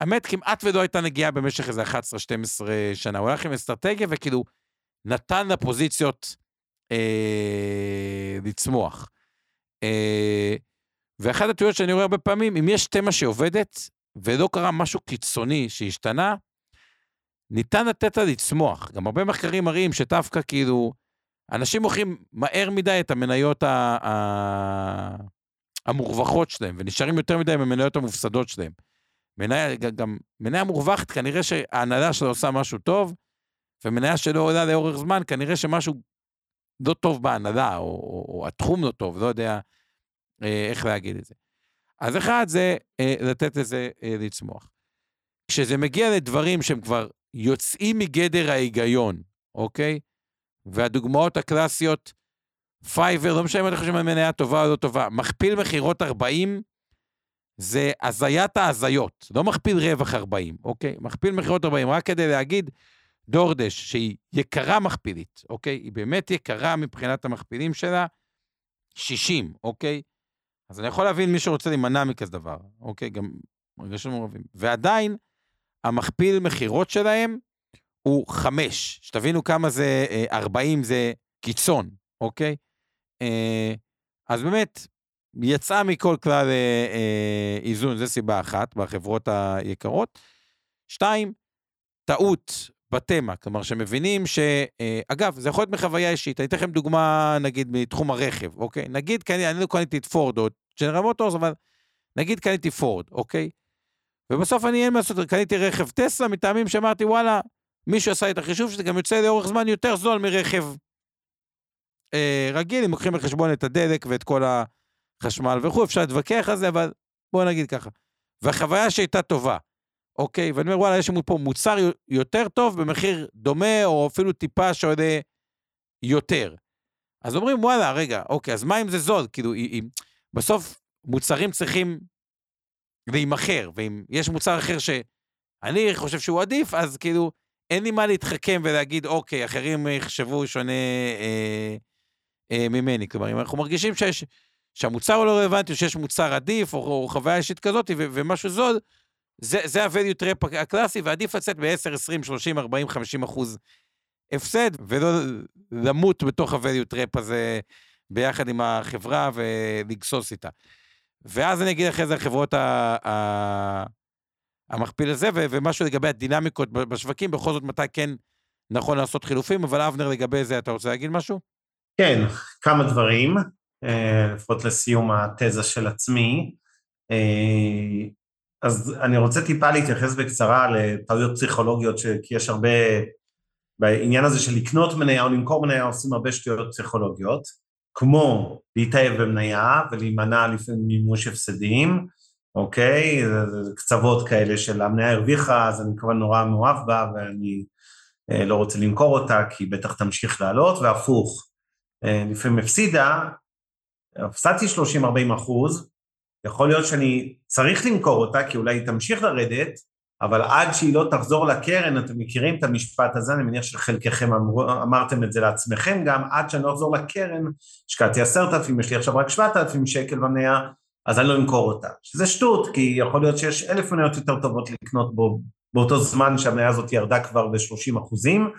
האמת כמעט ולא הייתה נגיעה במשך איזה אחת עשרה שתים עשרה שנה, הוא הלך עם אסטרטגיה, וכאילו נתן לפוזיציות אה, לצמוח. אה, ואחת הטעויות שאני רואה הרבה פעמים, אם יש תמה שעובדת, ולא קרה משהו קיצוני שהשתנה, ניתן לתת לה לצמוח. גם הרבה מחקרים מראים שדווקא כאילו, אנשים מוכרים מהר מדי את המניות ה- ה- המורווחיות שלהם, ונשארים יותר מדי במניות המופסדות שלהם. מניה, גם מניה מורווחת, כנראה שההנהלה שלה עושה משהו טוב, ומניה שלא עולה לאורך זמן, כנראה שמשהו לא טוב בהנהלה, או, או, או התחום לא טוב, לא יודע איך להגיד את זה. אז אחד זה לתת לזה לצמוח. כשזה מגיע לדברים שהם כבר יוצאים מגדר ההיגיון, אוקיי? והדוגמאות הקלאסיות, פייבר, לא משנה אם אני חושב על מניה טובה או לא טובה, מכפיל מחירות ארבעים, זה הזיית ההזיות, לא מכפיל רווח ארבעים, אוקיי? מכפיל מחירות ארבעים, רק כדי להגיד, דורדש, שהיא יקרה מכפילית, אוקיי? היא באמת יקרה מבחינת המכפילים שלה, שישים, אוקיי? אז אני יכול להבין מי שרוצה להימנע מכזה דבר, אוקיי? גם רגשים מעורבים. ועדיין, המכפיל מחירות שלהם, הוא חמש, שתבינו כמה זה, ארבעים זה קיצון, אוקיי? אז באמת, יצאה מכל כלל איזון, זה סיבה אחת, בחברות היקרות. שתיים, טעות בתמה, כלומר שמבינים ש... אגב, זה יכול להיות מחוויה אישית, אני אתן לכם דוגמה, נגיד, מתחום הרכב, אוקיי? נגיד, כי אני לא קניתי את פורד, או ג'נרל מוטורס, אבל נגיד קניתי פורד, אוקיי? ובסוף אני אין מה לעשות, קניתי רכב טסלה, מטעמים שאמרתי, וואלה, מישהו עשה את החישוב, שזה גם יוצא לאורך זמן יותר זול מרכב אה, רגיל, אם לוקחים לחשבון את הדלק ואת כל החשמל וכו', אפשר להתווכח על זה, אבל בואו נגיד ככה. והחוויה שהייתה טובה, אוקיי, ואני אומר, וואלה, יש לנו פה מוצר יותר טוב, במחיר דומה, או אפילו טיפה שעולה יותר. אז אומרים, וואלה, רגע, אוקיי, אז מה אם זה זול? כאילו, בסוף מוצרים צריכים להימחר, ואם יש מוצר אחר שאני חושב שהוא עדיף, אז כאילו, אין לי מה להתחכם ולהגיד, אוקיי, אחרים יחשבו שונה אה, אה, ממני. כלומר, אם אנחנו מרגישים שיש, שהמוצר הוא לא רלוונטי, או שיש מוצר עדיף, או, או חוויה אישית כזאת, ו- ומשהו זול, זה, זה ה-value trap הקלאסי, ועדיף לצאת ב-עשר, עשרים, שלושים, ארבעים, חמישים אחוז הפסד, ולא למות בתוך ה-value trap הזה, ביחד עם החברה, ולגסוס איתה. ואז אני אגיד אחרי זה, החברות ה... ה- המכפיל הזה, ומשהו לגבי הדינמיקות בשווקים, בכל זאת מתי כן נכון לעשות חילופים, אבל אבנר לגבי זה, אתה רוצה להגיד משהו? כן, כמה דברים, לפחות לסיום התזה של עצמי, אז אני רוצה טיפה להתייחס בקצרה לטעויות פסיכולוגיות, כי יש הרבה, בעניין הזה של לקנות מניה או למכור מניה, עושים הרבה שטויות פסיכולוגיות, כמו להתאהב במניה ולהימנע ממימוש הפסדים, אוקיי, קצוות כאלה של המניה הרוויחה, אז אני כמובן נורא מאוהב בה, ואני לא רוצה למכור אותה, כי בטח תמשיך לעלות, והפוך, לפעמים הפסידה, הפסדתי שלושים עד ארבעים אחוז, יכול להיות שאני צריך למכור אותה, כי אולי היא תמשיך לרדת, אבל עד שהיא לא תחזור לקרן, אתם מכירים את המשפט הזה, אני מניח שחלקכם אמרתם את זה לעצמכם גם, עד שאני לא אחזור לקרן, שקעתי עשרת אלפים, יש לי עכשיו רק שבעת אלפים שקל במניה, אז אני לא אמכור אותה, שזה שטות, כי יכול להיות שיש אלף מניות יותר טובות לקנות בו, באותו זמן שהמניה הזאת ירדה כבר ב-שלושים אחוזים,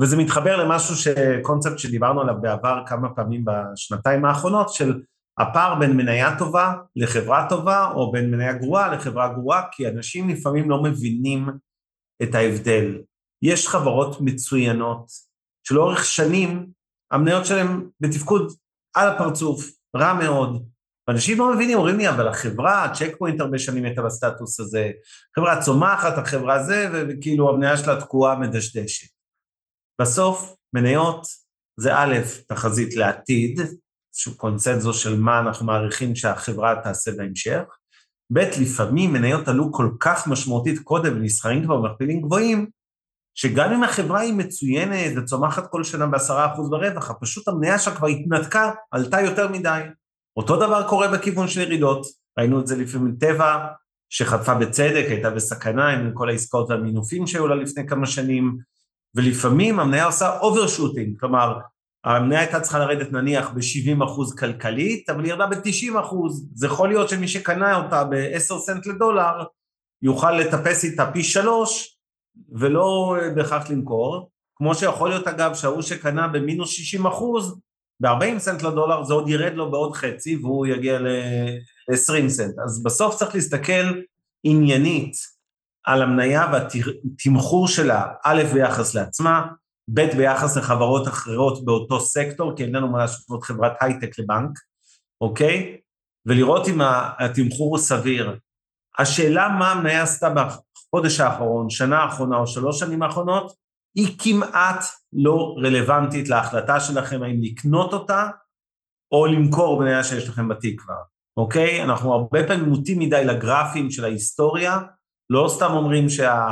וזה מתחבר למשהו שקונספט שדיברנו עליו בעבר כמה פעמים בשנתיים האחרונות, של הפער בין מניה טובה לחברה טובה, או בין מניה גרועה לחברה גרועה, כי אנשים לפעמים לא מבינים את ההבדל. יש חברות מצוינות, שלאורך שנים, המניות שלהם בתפקוד על הפרצוף, רע מאוד, ואנשים לא מבינים, אומרים לי, אבל החברה, צ'קפוינט הרבה שנים הייתה בסטטוס הזה, חברה צומחת, החברה זה, וכאילו המניה שלה תקועה מדשדשת. בסוף, מניות זה א', תחזית לעתיד, שהוא קונצנזוס של מה אנחנו מעריכים שהחברה תעשה בהמשך, ב' לפעמים מניות עלו כל כך משמעותית קודם, ונסחרים כבר ומכפילים גבוהים, שגם אם החברה היא מצוינת, וצומחת כל שנה בעשרה אחוז ברווח, פשוט המניה שכבר התנתקה, עלתה יותר מדי. אותו דבר קורה בכיוון של ירידות, ראינו את זה לפעמים טבע, שחטפה בצדק, הייתה בסכנה עם כל העסקאות והמינופים שהיו לה לפני כמה שנים, ולפעמים המניה עושה אוברשוטינג, כלומר, המניה הייתה צריכה לרדת נניח ב-שבעים אחוז כלכלית, אבל היא ירדה ב-תשעים אחוז, זה יכול להיות שמי שקנה אותה ב-עשרה סנט לדולר, יוכל לטפס איתה פי שלוש, ולא בהכרח למכור, כמו שיכול להיות אגב שההוא שקנה במינוס שישים אחוז, ב-ארבעים סנט לדולר זה עוד ירד לו בעוד חצי, והוא יגיע ל-עשרים סנט, אז בסוף צריך להסתכל עניינית על המניה והתמחור שלה, א' ביחס לעצמה, ב' ביחס לחברות אחרות באותו סקטור, כי אין לנו מה להשוות חברת הייטק לבנק, אוקיי? ולראות אם התמחור הוא סביר. השאלה מה המניה עשתה בחודש האחרון, שנה האחרונה או שלוש שנים האחרונות, היא כמעט לא רלוונטית להחלטה שלכם, האם לקנות אותה או למכור מניה שיש לכם בתקווה, אוקיי? אנחנו הרבה פעמים מוטים מדי לגרפים של ההיסטוריה, לא סתם אומרים שה...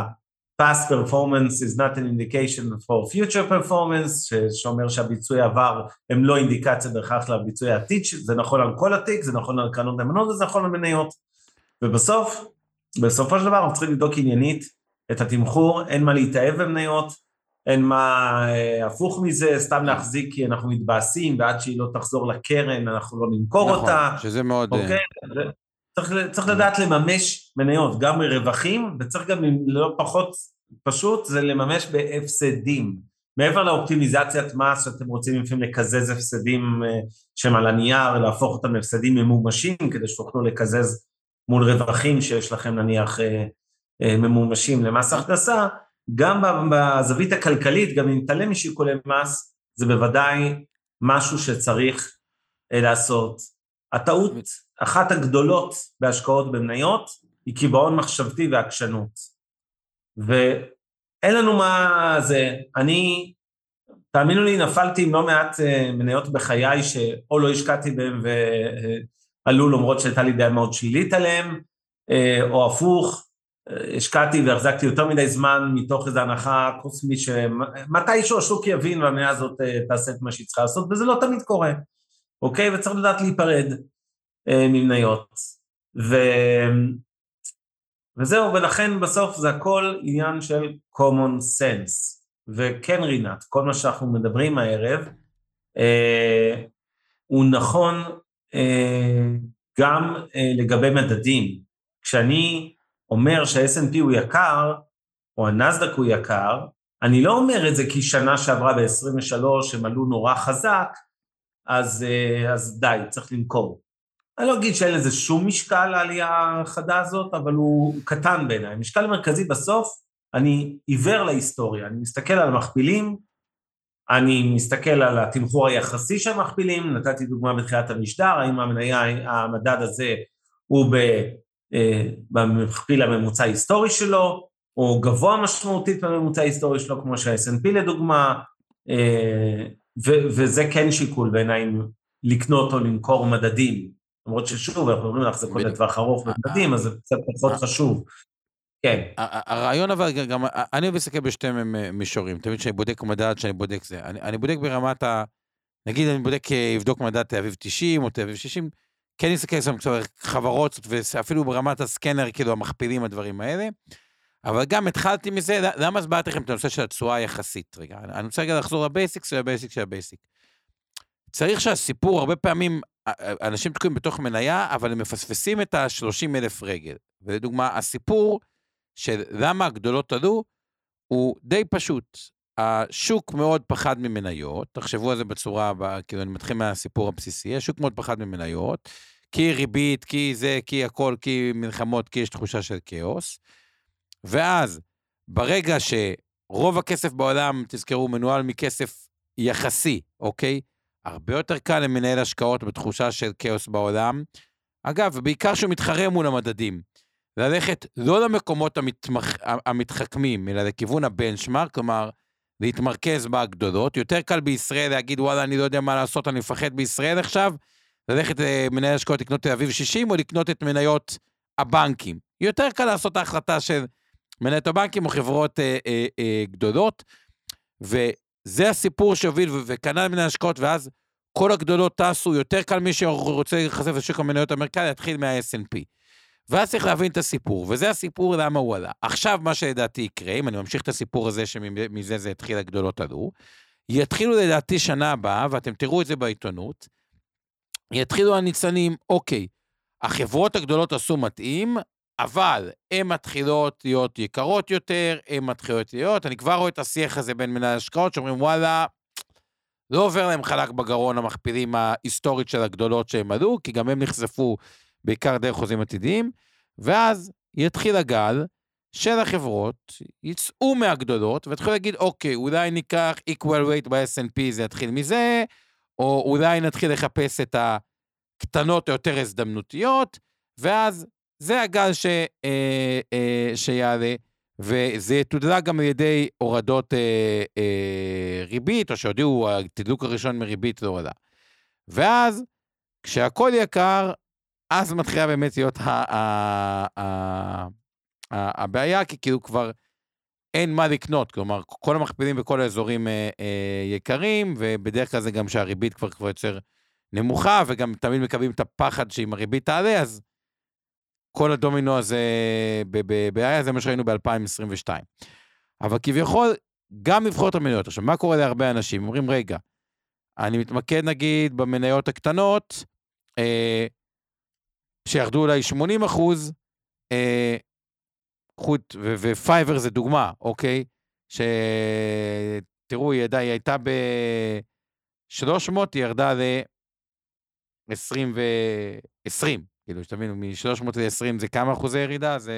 past performance is not an indication for future performance, שאומר שהביצוע עבר הם לא אינדיקציה בהכרח לביצוע העתיד, זה נכון על כל התיק, זה נכון על קרנות נאמנות, וזה נכון על מניות, ובסוף, בסופו של דבר, אנחנו צריכים לדאוג עניינית את התמחור, אין מה להתאהב במניות, אין מה הפוך מזה, סתם להחזיק כי אנחנו מתבאסים, ועד שהיא לא תחזור לקרן, אנחנו לא נמכור נכון, אותה. נכון, שזה מאוד... אוקיי, זה... צריך, צריך לדעת לממש מניות, גם מרווחים, וצריך גם לא פחות פשוט, זה לממש בהפסדים. מעבר לאופטימיזציית מס, שאתם רוצים לפעמים לקזז הפסדים שהם על הנייר, להפוך אותם להפסדים ממומשים, כדי שתוכלו לקזז מול רווחים שיש לכם נניח ממומשים למס הכנסה, גם בזווית הכלכלית, גם אם נתעלם משיקולי מס, זה בוודאי משהו שצריך לעשות. הטעות... אחת הגדולות בהשקעות במניות, היא קיבעון מחשבתי והקשנות, ואין לנו מה זה, אני, תאמינו לי, נפלתי עם לא מעט מניות בחיי, שאו לא השקעתי בהם ועלו, למרות שהייתה לי די מאוד שלילית עליהם, או הפוך, השקעתי והחזקתי יותר מדי זמן, מתוך איזו הנחה קוסמית, שמתישהו השוק יבין, והמניה הזאת תעשה את מה שהיא צריכה לעשות, וזה לא תמיד קורה, אוקיי? וצריך לדעת להיפרד, ממניות, ו... וזהו, ולכן בסוף זה הכל עניין של common sense, וכן רינת, כל מה שאנחנו מדברים הערב, אה, הוא נכון אה, גם אה, לגבי מדדים, כשאני אומר שה-אס אנד פי הוא יקר, או הנסדק הוא יקר, אני לא אומר את זה כי שנה שעברה ב-עשרים ושלוש, הם עלו נורא חזק, אז, אה, אז די, צריך למכור. אני לא אגיד שאין לזה שום משקל לעלייה החדה הזאת, אבל הוא קטן בעיניי. משקל מרכזי בסוף, אני עיוור להיסטוריה, אני מסתכל על מכפילים, אני מסתכל על התמחור היחסי של מכפילים, נתתי דוגמה בתחילת המשדר, האם המניה, המדד הזה הוא במכפיל הממוצע ההיסטורי שלו, או גבוה משמעותית בממוצע ההיסטורי שלו, כמו שה-אס אנד פי לדוגמה, ו- וזה כן שיקול בעיניי לקנות או למכור מדדים, למרות ששוב, אנחנו אומרים לך, זה כל לטווח ארוך מדדים, אז זה קצת פחות חשוב. כן. הרעיון אבל גם, אני אוהב לסתכל בשתי מישורים, תמיד שאני בודק מדד, שאני בודק זה, אני, אני בודק ברמת ה... נגיד, אני בודק, יבדוק מדד תל אביב תשעים או תל אביב שישים, כן נסתכל שם חברות, ואפילו ברמת הסקנר, כאילו המכפילים, הדברים האלה, אבל גם התחלתי מזה, למה הסברתי לכם את הנושא של התשואה היחסית, רגע, אני רוצה רגע לחזור לבייסיק של הבייסיק של הבייסיק. צריך שהסיפור, הרבה פעמים, אנשים תקועים בתוך מניה, אבל הם מפספסים את ה-שלושים אלף רגל, ולדוגמה, הסיפור של למה הגדולות עלו, הוא די פשוט. השוק מאוד פחד ממניות, תחשבו על זה בצורה, כאילו אני מתחיל מהסיפור הבסיסי, השוק מאוד פחד ממניות, כי ריבית, כי זה, כי הכל, כי מלחמות, כי יש תחושה של כאוס, ואז ברגע שרוב הכסף בעולם, תזכרו, מנוהל מכסף יחסי, אוקיי? הרבה יותר קל למנהל השקעות בתחושה של כאוס בעולם, אגב, ובעיקר שהוא מתחרה מול המדדים, ללכת לא למקומות המתמח... המתחכמים, אלא לכיוון הבנצ'מרק, כלומר, להתמרכז בהגדולות, יותר קל בישראל להגיד, וואלה, אני לא יודע מה לעשות, אני מפחד בישראל עכשיו, ללכת למנהל השקעות לקנות תל אביב שישים, או לקנות את מניות הבנקים. יותר קל לעשות ההחלטה של מניות הבנקים, או חברות אה, אה, אה, גדולות, וזה הסיפור שהוביל, וכנ"ל מנהל השקעות, ואז כל הגדולות טסו, יותר קל מי שרוצה לחשף לשוק המניות האמריקאי, להתחיל מה-אס אנד פי. ואז צריך להבין את הסיפור, וזה הסיפור למה הוא עלה. עכשיו מה שלדעתי יקרה, אם אני ממשיך את הסיפור הזה, שמזה זה יתחיל הגדולות עלו, יתחילו לדעתי שנה הבאה, ואתם תראו את זה בעיתונות, יתחילו הניצנים, אוקיי, החברות הגדולות עשו מתאים, אבל הן מתחילות להיות יקרות יותר, הן מתחילות להיות, אני כבר רואה את השיח הזה בין מנהל השקעות, שאומרים וואלה, לא עובר להם חלק בגרון המכפילים ההיסטורית של הגדולות שהם עלו, כי גם הם נחשפו בעיקר דרך חוזים עתידיים, ואז יתחיל הגל של החברות, יצאו מהגדולות, ויתחילו להגיד, אוקיי, אולי ניקח equal weight ב-אס אנד פי, זה יתחיל מזה, או אולי נתחיל לחפש את הקטנות היותר הזדמנותיות, ואז זה הגל ש, אה, אה, שיעלה, וזה תודלה גם על ידי הורדות אה, אה, ריבית, או שהודיעו, התדלוק הראשון מריבית לא עלה. ואז, כשהכל יקר, אז מתחילה באמת להיות הבעיה, כי כאילו כבר אין מה לקנות, כלומר, כל המכפילים בכל האזורים יקרים, ובדרך כלל זה גם שהריבית כבר כבר יוצר נמוכה, וגם תמיד מקבלים את הפחד שאם הריבית תעלה, אז כל הדומינו הזה בבעיה, זה מה שראינו ב-אלפיים עשרים ושתיים. אבל כביכול, גם לבחור את המניות. עכשיו, מה קורה להרבה אנשים? אומרים, רגע, אני מתמקד נגיד במניות הקטנות, שירדו אולי שמונים אחוז, אה, חוט, ו- ופייבר זה דוגמה, אוקיי? שתראו, היא, היא הייתה ב-שלוש מאות, היא ירדה ל-עשרים, כאילו, שתבינו, מ-שלוש מאות ל-עשרים זה כמה אחוזי ירידה? זה...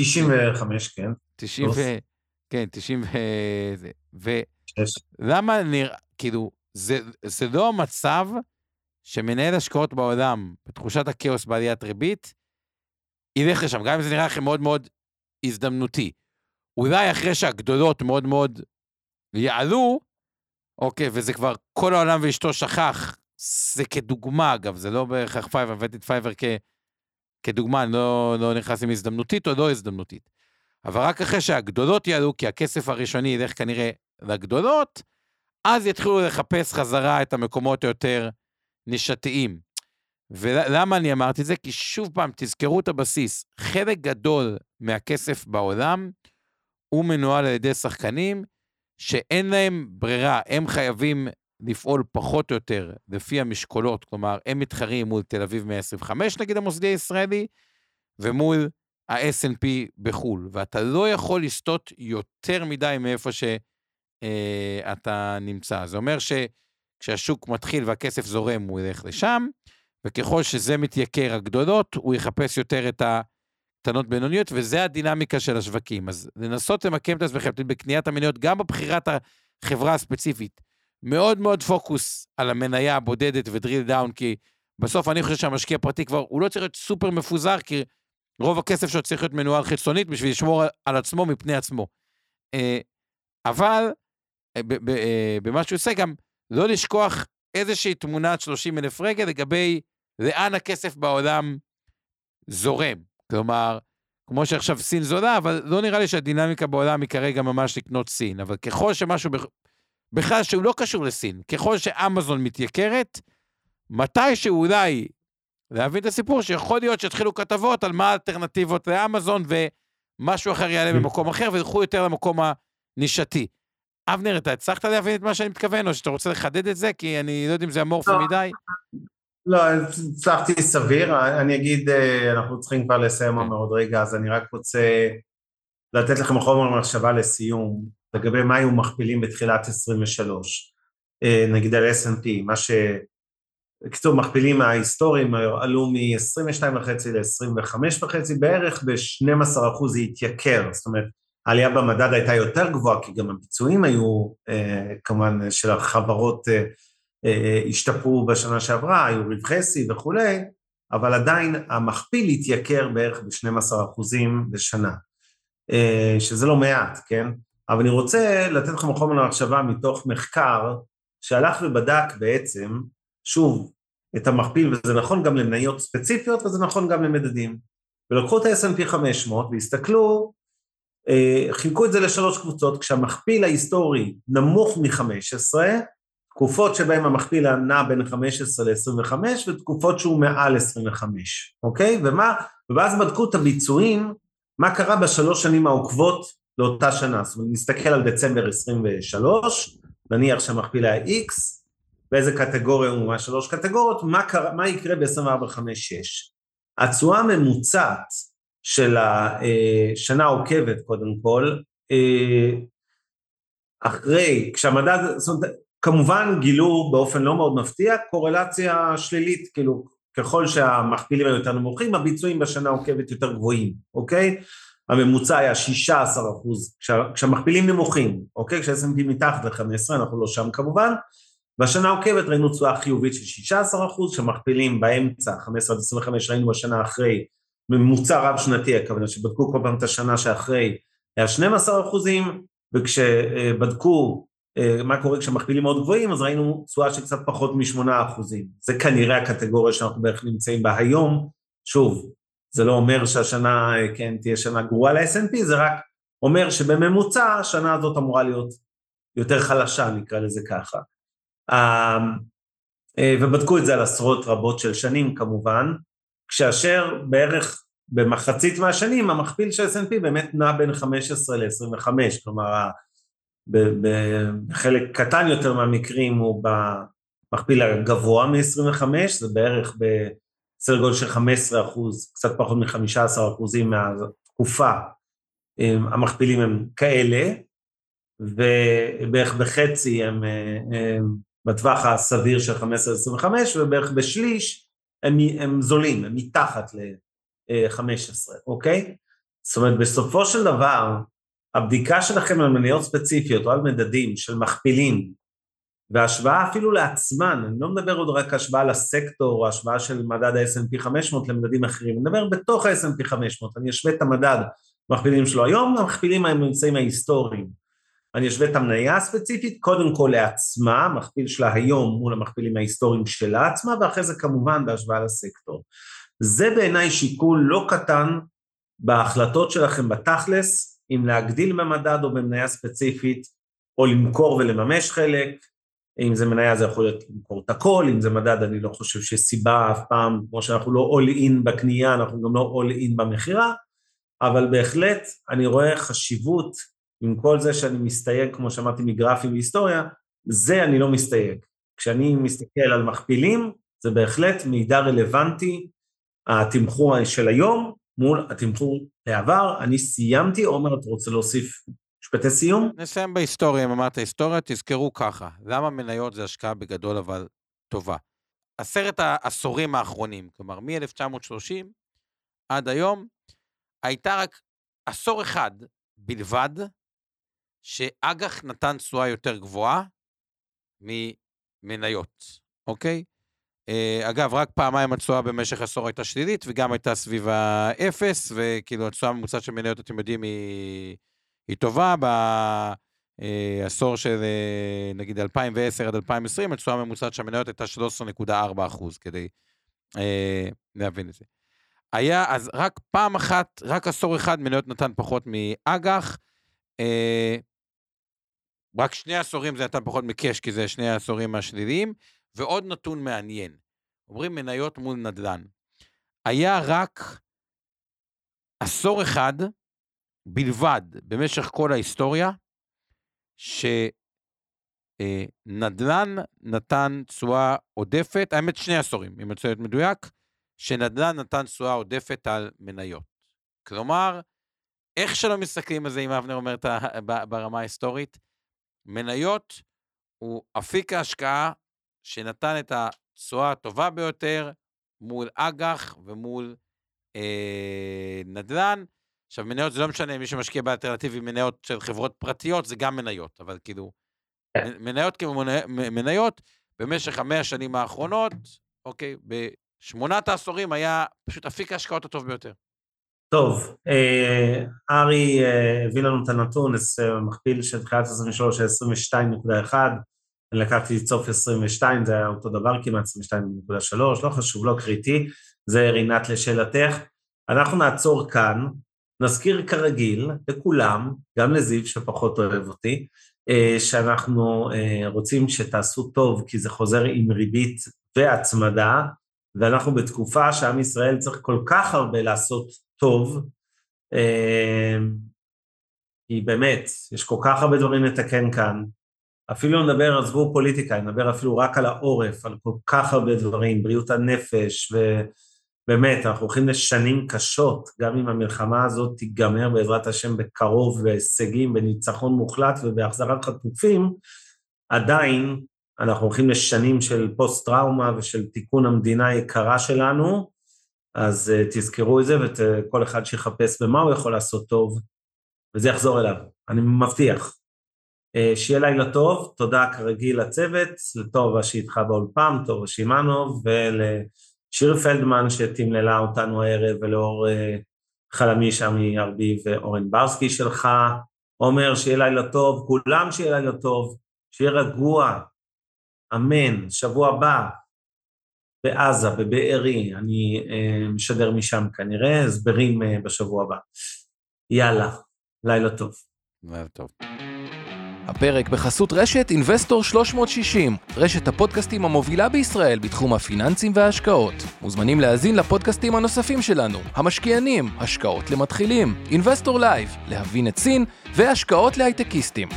תשעים וחמש, כן. תשעים ו... כן, תשעים ו... ולמה נראה, כאילו, זה, זה לא המצב... שמנהל השקעות בעולם, בתחושת הכאוס בעליית ריבית, ילך לשם, גם אם זה נראה לכם מאוד מאוד הזדמנותי. אולי אחרי שהגדולות מאוד מאוד יעלו, אוקיי, וזה כבר כל העולם ואשתו שכח, זה כדוגמה אגב, זה לא בהכרח פייבר, הבאתי את פייבר כ, כדוגמה, אני לא, לא נכנס עם הזדמנותית או לא הזדמנותית. אבל רק אחרי שהגדולות יעלו, כי הכסף הראשוני ילך כנראה לגדולות, אז יתחילו לחפש חזרה את המקומות היותר נשתיים. ולמה אני אמרתי זה? כי שוב פעם, תזכרו את הבסיס. חלק גדול מהכסף בעולם, הוא מנוהל על ידי שחקנים, שאין להם ברירה, הם חייבים לפעול פחות או יותר, לפי המשקולות, כלומר, הם מתחרים מול תל אביב מאה עשרים וחמש, נגיד המוסדי הישראלי, ומול ה-אס אנד פי בחול, ואתה לא יכול לסטות יותר מדי מאיפה שאתה נמצא. זה אומר ש... כשהשוק מתחיל והכסף זורם, הוא ילך לשם, וככל שזה מתייקר הגדולות, הוא יחפש יותר את הקטנות בינוניות, וזה הדינמיקה של השווקים. אז לנסות למקם את עצמכם בקניית המניות, גם בבחירת החברה הספציפית, מאוד מאוד פוקוס על המניה הבודדת ודריל דאון, כי בסוף אני חושב שהמשקיע הפרטי כבר, הוא לא צריך להיות סופר מפוזר, כי רוב הכסף שלו צריך להיות מנוהל חיצונית, בשביל לשמור על עצמו מפני עצמו. אבל, במה שהוא עושה גם, לא לשכוח איזושהי תמונת שלושים אלף רגל, לגבי לאן הכסף בעולם זורם. כלומר, כמו שעכשיו סין זולה, אבל לא נראה לי שהדינמיקה בעולם היא כרגע ממש לקנות סין, אבל ככל שמשהו, בכלל שהוא לא קשור לסין, ככל שאמזון מתייקרת, מתי שאולי, להבין את הסיפור, שיכול להיות שהתחילו כתבות על מה האלטרנטיבות לאמזון, ומשהו אחר יעלה במקום אחר, וילכו יותר למקום הנישתי. אבנר, אתה הצלחת להבין את מה שאני מתכוון, או שאתה רוצה לחדד את זה, כי אני לא יודע אם זה אמורפי מדי? לא, הצלחתי סביר, אני אגיד, אנחנו צריכים כבר לסיים מאוד רגע, אז אני רק רוצה לתת לכם חומר מחשבה לסיום, לגבי מה היו מכפילים בתחילת עשרים ושלוש, נגיד על אס אנד פי, מה ש... כתוב, מכפילים ההיסטוריים עלו מ-עשרים ושתיים וחצי ל-עשרים וחמש וחצי, בערך ב-שנים עשר אחוז זה התייקר, זאת אומרת, העלייה במדד הייתה יותר גבוהה, כי גם הביצועים היו, אה, כמובן, של החברות אה, אה, השתפרו בשנה שעברה, היו רווחי שיא וכו', אבל עדיין המכפיל התייקר בערך ב-שנים עשר אחוזים בשנה, אה, שזה לא מעט, כן? אבל אני רוצה לתת לכם חומר למחשבה מתוך מחקר, שהלך ובדק בעצם, שוב, את המכפיל, וזה נכון גם למניות ספציפיות, וזה נכון גם למדדים. ולקחו את ה-אס אנד פי חמש מאות והסתכלו, חילקו את זה לשלוש קבוצות, כשהמכפיל ההיסטורי נמוך מ-חמש עשרה, תקופות שבהן המכפיל נע בין חמש עשרה ל-עשרים וחמש, ותקופות שהוא מעל עשרים וחמש, אוקיי? ומה, ואז בדקו את הביצועים, מה קרה בשלוש שנים העוקבות לאותה שנה. זאת אומרת, נסתכל על דצמבר עשרים ושלוש, נניח שהמכפיל היה X, באיזה קטגוריה הוא מה שלוש קטגוריות, מה, קרה, מה יקרה ב-עשרים וארבע חמש שש. התשואה הממוצעת של השנה עוקבת, קודם כל, אחרי, כשהמדד, זאת אומרת, כמובן גילו באופן לא מאוד מפתיע, קורלציה שלילית, כאילו, ככל שהמכפילים היו יותר נמוכים, הביצועים בשנה עוקבת יותר גבוהים, אוקיי? הממוצע היה שישה עשר אחוז, כשה, כשהמכפילים נמוכים, אוקיי? כש-אס אנד פי מתחת ל-חמש עשרה, אנחנו לא שם כמובן, בשנה עוקבת ראינו תשואה חיובית של שישה עשר אחוז, שמכפילים באמצע, חמש עשרה עד עשרים וחמש, ראינו בשנה אחרי, ממוצע רב שנתי, הכוונה שבדקו כל פעם את השנה שאחרי, היה שנים עשר אחוזים, וכשבדקו מה קורה כשמכפילים מאוד גבוהים, אז ראינו תשואה של קצת פחות מ-שמונה אחוזים. זה כנראה הקטגוריה שאנחנו בערך נמצאים בה היום. שוב, זה לא אומר שהשנה, כן, תהיה שנה גרועה ל-אס אנד פי, זה רק אומר שבממוצע, השנה הזאת אמורה להיות יותר חלשה, נקרא לזה ככה. ובדקו את זה על עשרות רבות של שנים כמובן, כשאשר בערך במחצית מהשנים המכפיל של אס אנד פי באמת נע בין חמש עשרה ל-עשרים וחמש, כלומר בחלק קטן יותר מהמקרים הוא במכפיל הגבוה מ-עשרים וחמש, זה בערך בסדר גודל של חמישה עשר אחוז, קצת פחות מ-חמישה עשר אחוזים מהתקופה, המכפילים הם כאלה, ובערך בחצי הם... בטווח הסביר של חמש עשרה עד עשרים וחמש, ובערך בשליש הם, הם זולים, הם מתחת ל-חמש עשרה, אוקיי? זאת אומרת, בסופו של דבר, הבדיקה שלכם על מניות ספציפיות, או על מדדים של מכפילים, וההשוואה אפילו לעצמן, אני לא מדבר עוד רק השוואה לסקטור, או השוואה של מדד ה-אס אנד פי חמש מאות למדדים אחרים, אני מדבר בתוך ה-אס אנד פי חמש מאות, אני אשווה את המדד, המכפילים שלו היום, המכפילים הממצאים ההיסטוריים, אני אשווה את המניה הספציפית, קודם כל לעצמה, המכפיל שלה היום מול המכפילים ההיסטוריים שלה עצמה, ואחרי זה כמובן בהשוואה לסקטור. זה בעיניי שיקול לא קטן בהחלטות שלכם בתכלס, אם להגדיל במדד או במניה ספציפית, או למכור ולממש חלק, אם זה מניה זה יכול להיות למכור את הכל, אם זה מדד אני לא חושב שסיבה אף פעם, כמו שאנחנו לא all in בקנייה, אנחנו גם לא all in במחירה, אבל בהחלט אני רואה חשיבות, עם כל זה שאני מסתייג, כמו שמעתי מגרפים והיסטוריה, זה אני לא מסתייג. כשאני מסתכל על מכפילים, זה בהחלט מידע רלוונטי, התמחור של היום מול התמחור בעבר, אני סיימתי, עומר, אתה רוצה להוסיף משפטי סיום? נסיים בהיסטוריה, אם אמרת היסטוריה, תזכרו ככה, למה מניות זה השקעה בגדול אבל טובה? עשרת העשורים האחרונים, כלומר, מ-אלף תשע מאות שלושים עד היום, הייתה רק עשור אחד בלבד, שאג"ח נתן תשואה יותר גבוהה ממניות, אוקיי? אגב, רק פעמיים התשואה במשך עשור הייתה שלילית, וגם הייתה סביב האפס, וכאילו התשואה הממוצעת של מניות, אתם יודעים, היא, היא טובה, בעשור של נגיד אלפיים ועשר עד אלפיים ועשרים, התשואה הממוצעת של מניות הייתה שלוש עשרה נקודה ארבע אחוז, כדי אה, להבין את זה. היה, אז רק פעם אחת, רק עשור אחד, מניות נתן פחות מאג"ח, אה, רק שני עשורים זה נתן פחות מקש, כי זה שני העשורים השליליים, ועוד נתון מעניין, אומרים מניות מול נדל"ן, היה רק עשור אחד בלבד במשך כל ההיסטוריה, שנדל"ן נתן תשואה עודפת, האמת שני עשורים, אם יוצא להיות מדויק, שנדל"ן נתן תשואה עודפת על מניות. כלומר, איך שלא מסתכלים על זה, אם אבנר אומרת ברמה ההיסטורית, מניות הוא אפיק ההשקעה, שנתן את התשואה הטובה ביותר, מול אג"ח ומול אה, נדל"ן. עכשיו, מניות זה לא משנה, מי שמשקיע באלטרנטיבי מניות של חברות פרטיות, זה גם מניות, אבל כאילו, מניות כמו מניות, במשך המאה השנים האחרונות, אוקיי, בשמונת העשורים היה פשוט אפיק ההשקעות הטוב ביותר. טוב, אה, ארי אה, הביא לנו את הנתון, מכפיל של תחילת עשרים ושלוש, עשרים ושתיים נקודה אחת, לקחתי צוף עשרים ושתיים, זה היה אותו דבר, כמעט עשרים ושתיים נקודה שלוש, לא חשוב, לא קריטי, זה רינת לשאלתך. אנחנו נעצור כאן, נזכיר כרגיל לכולם, גם לזיו שפחות אוהב אותי, שאנחנו רוצים שתעשו טוב, כי זה חוזר עם ריבית והצמדה, ואנחנו בתקופה שעם ישראל צריך כל כך הרבה לעשות טוב, כי באמת, יש כל כך הרבה דברים לתקן כאן, אפילו נדבר, עזבו פוליטיקה, נדבר אפילו רק על העורף, על כל כך הרבה דברים, בריאות הנפש, ובאמת, אנחנו הולכים לשנים קשות, גם אם המלחמה הזאת תיגמר בעזרת השם בקרוב, בהישגים, בניצחון מוחלט ובהחזרת חטופים, עדיין אנחנו הולכים לשנים של פוסט-טראומה ושל תיקון המדינה היקרה שלנו, אז תזכרו את זה, וכל אחד שיחפש במה הוא יכול לעשות טוב, וזה יחזור אליו, אני מבטיח. שיהיה לילה טוב, תודה כרגיל לצוות, לטובה שאיתך באולפן, טובה שימאנוב, ולשיר פלדמן שתמללה אותנו הערב, ולאור חלמי שמי ארבי ואורנברסקי שלך, עומר שיהיה לילה טוב, כולם שיהיה לילה טוב, שיהיה רגוע, אמן, שבוע הבא, בעזה, בבארי, אני משדר משם כנראה, הסברים בשבוע הבא, יאללה, לילה טוב. לילה טוב. הפרק בחסות רשת Investor שלוש מאות שישים, רשת הפודקאסטים המובילה בישראל בתחום הפיננסים וההשקעות. מוזמנים להזין לפודקאסטים הנוספים שלנו, המשקיענים, השקעות למתחילים, Investor Live, להבין את סין, והשקעות להייטקיסטים.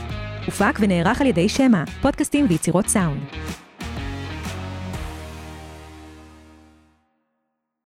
הופק ונערך על ידי שמה, פודקאסטים ויצירות סאונד.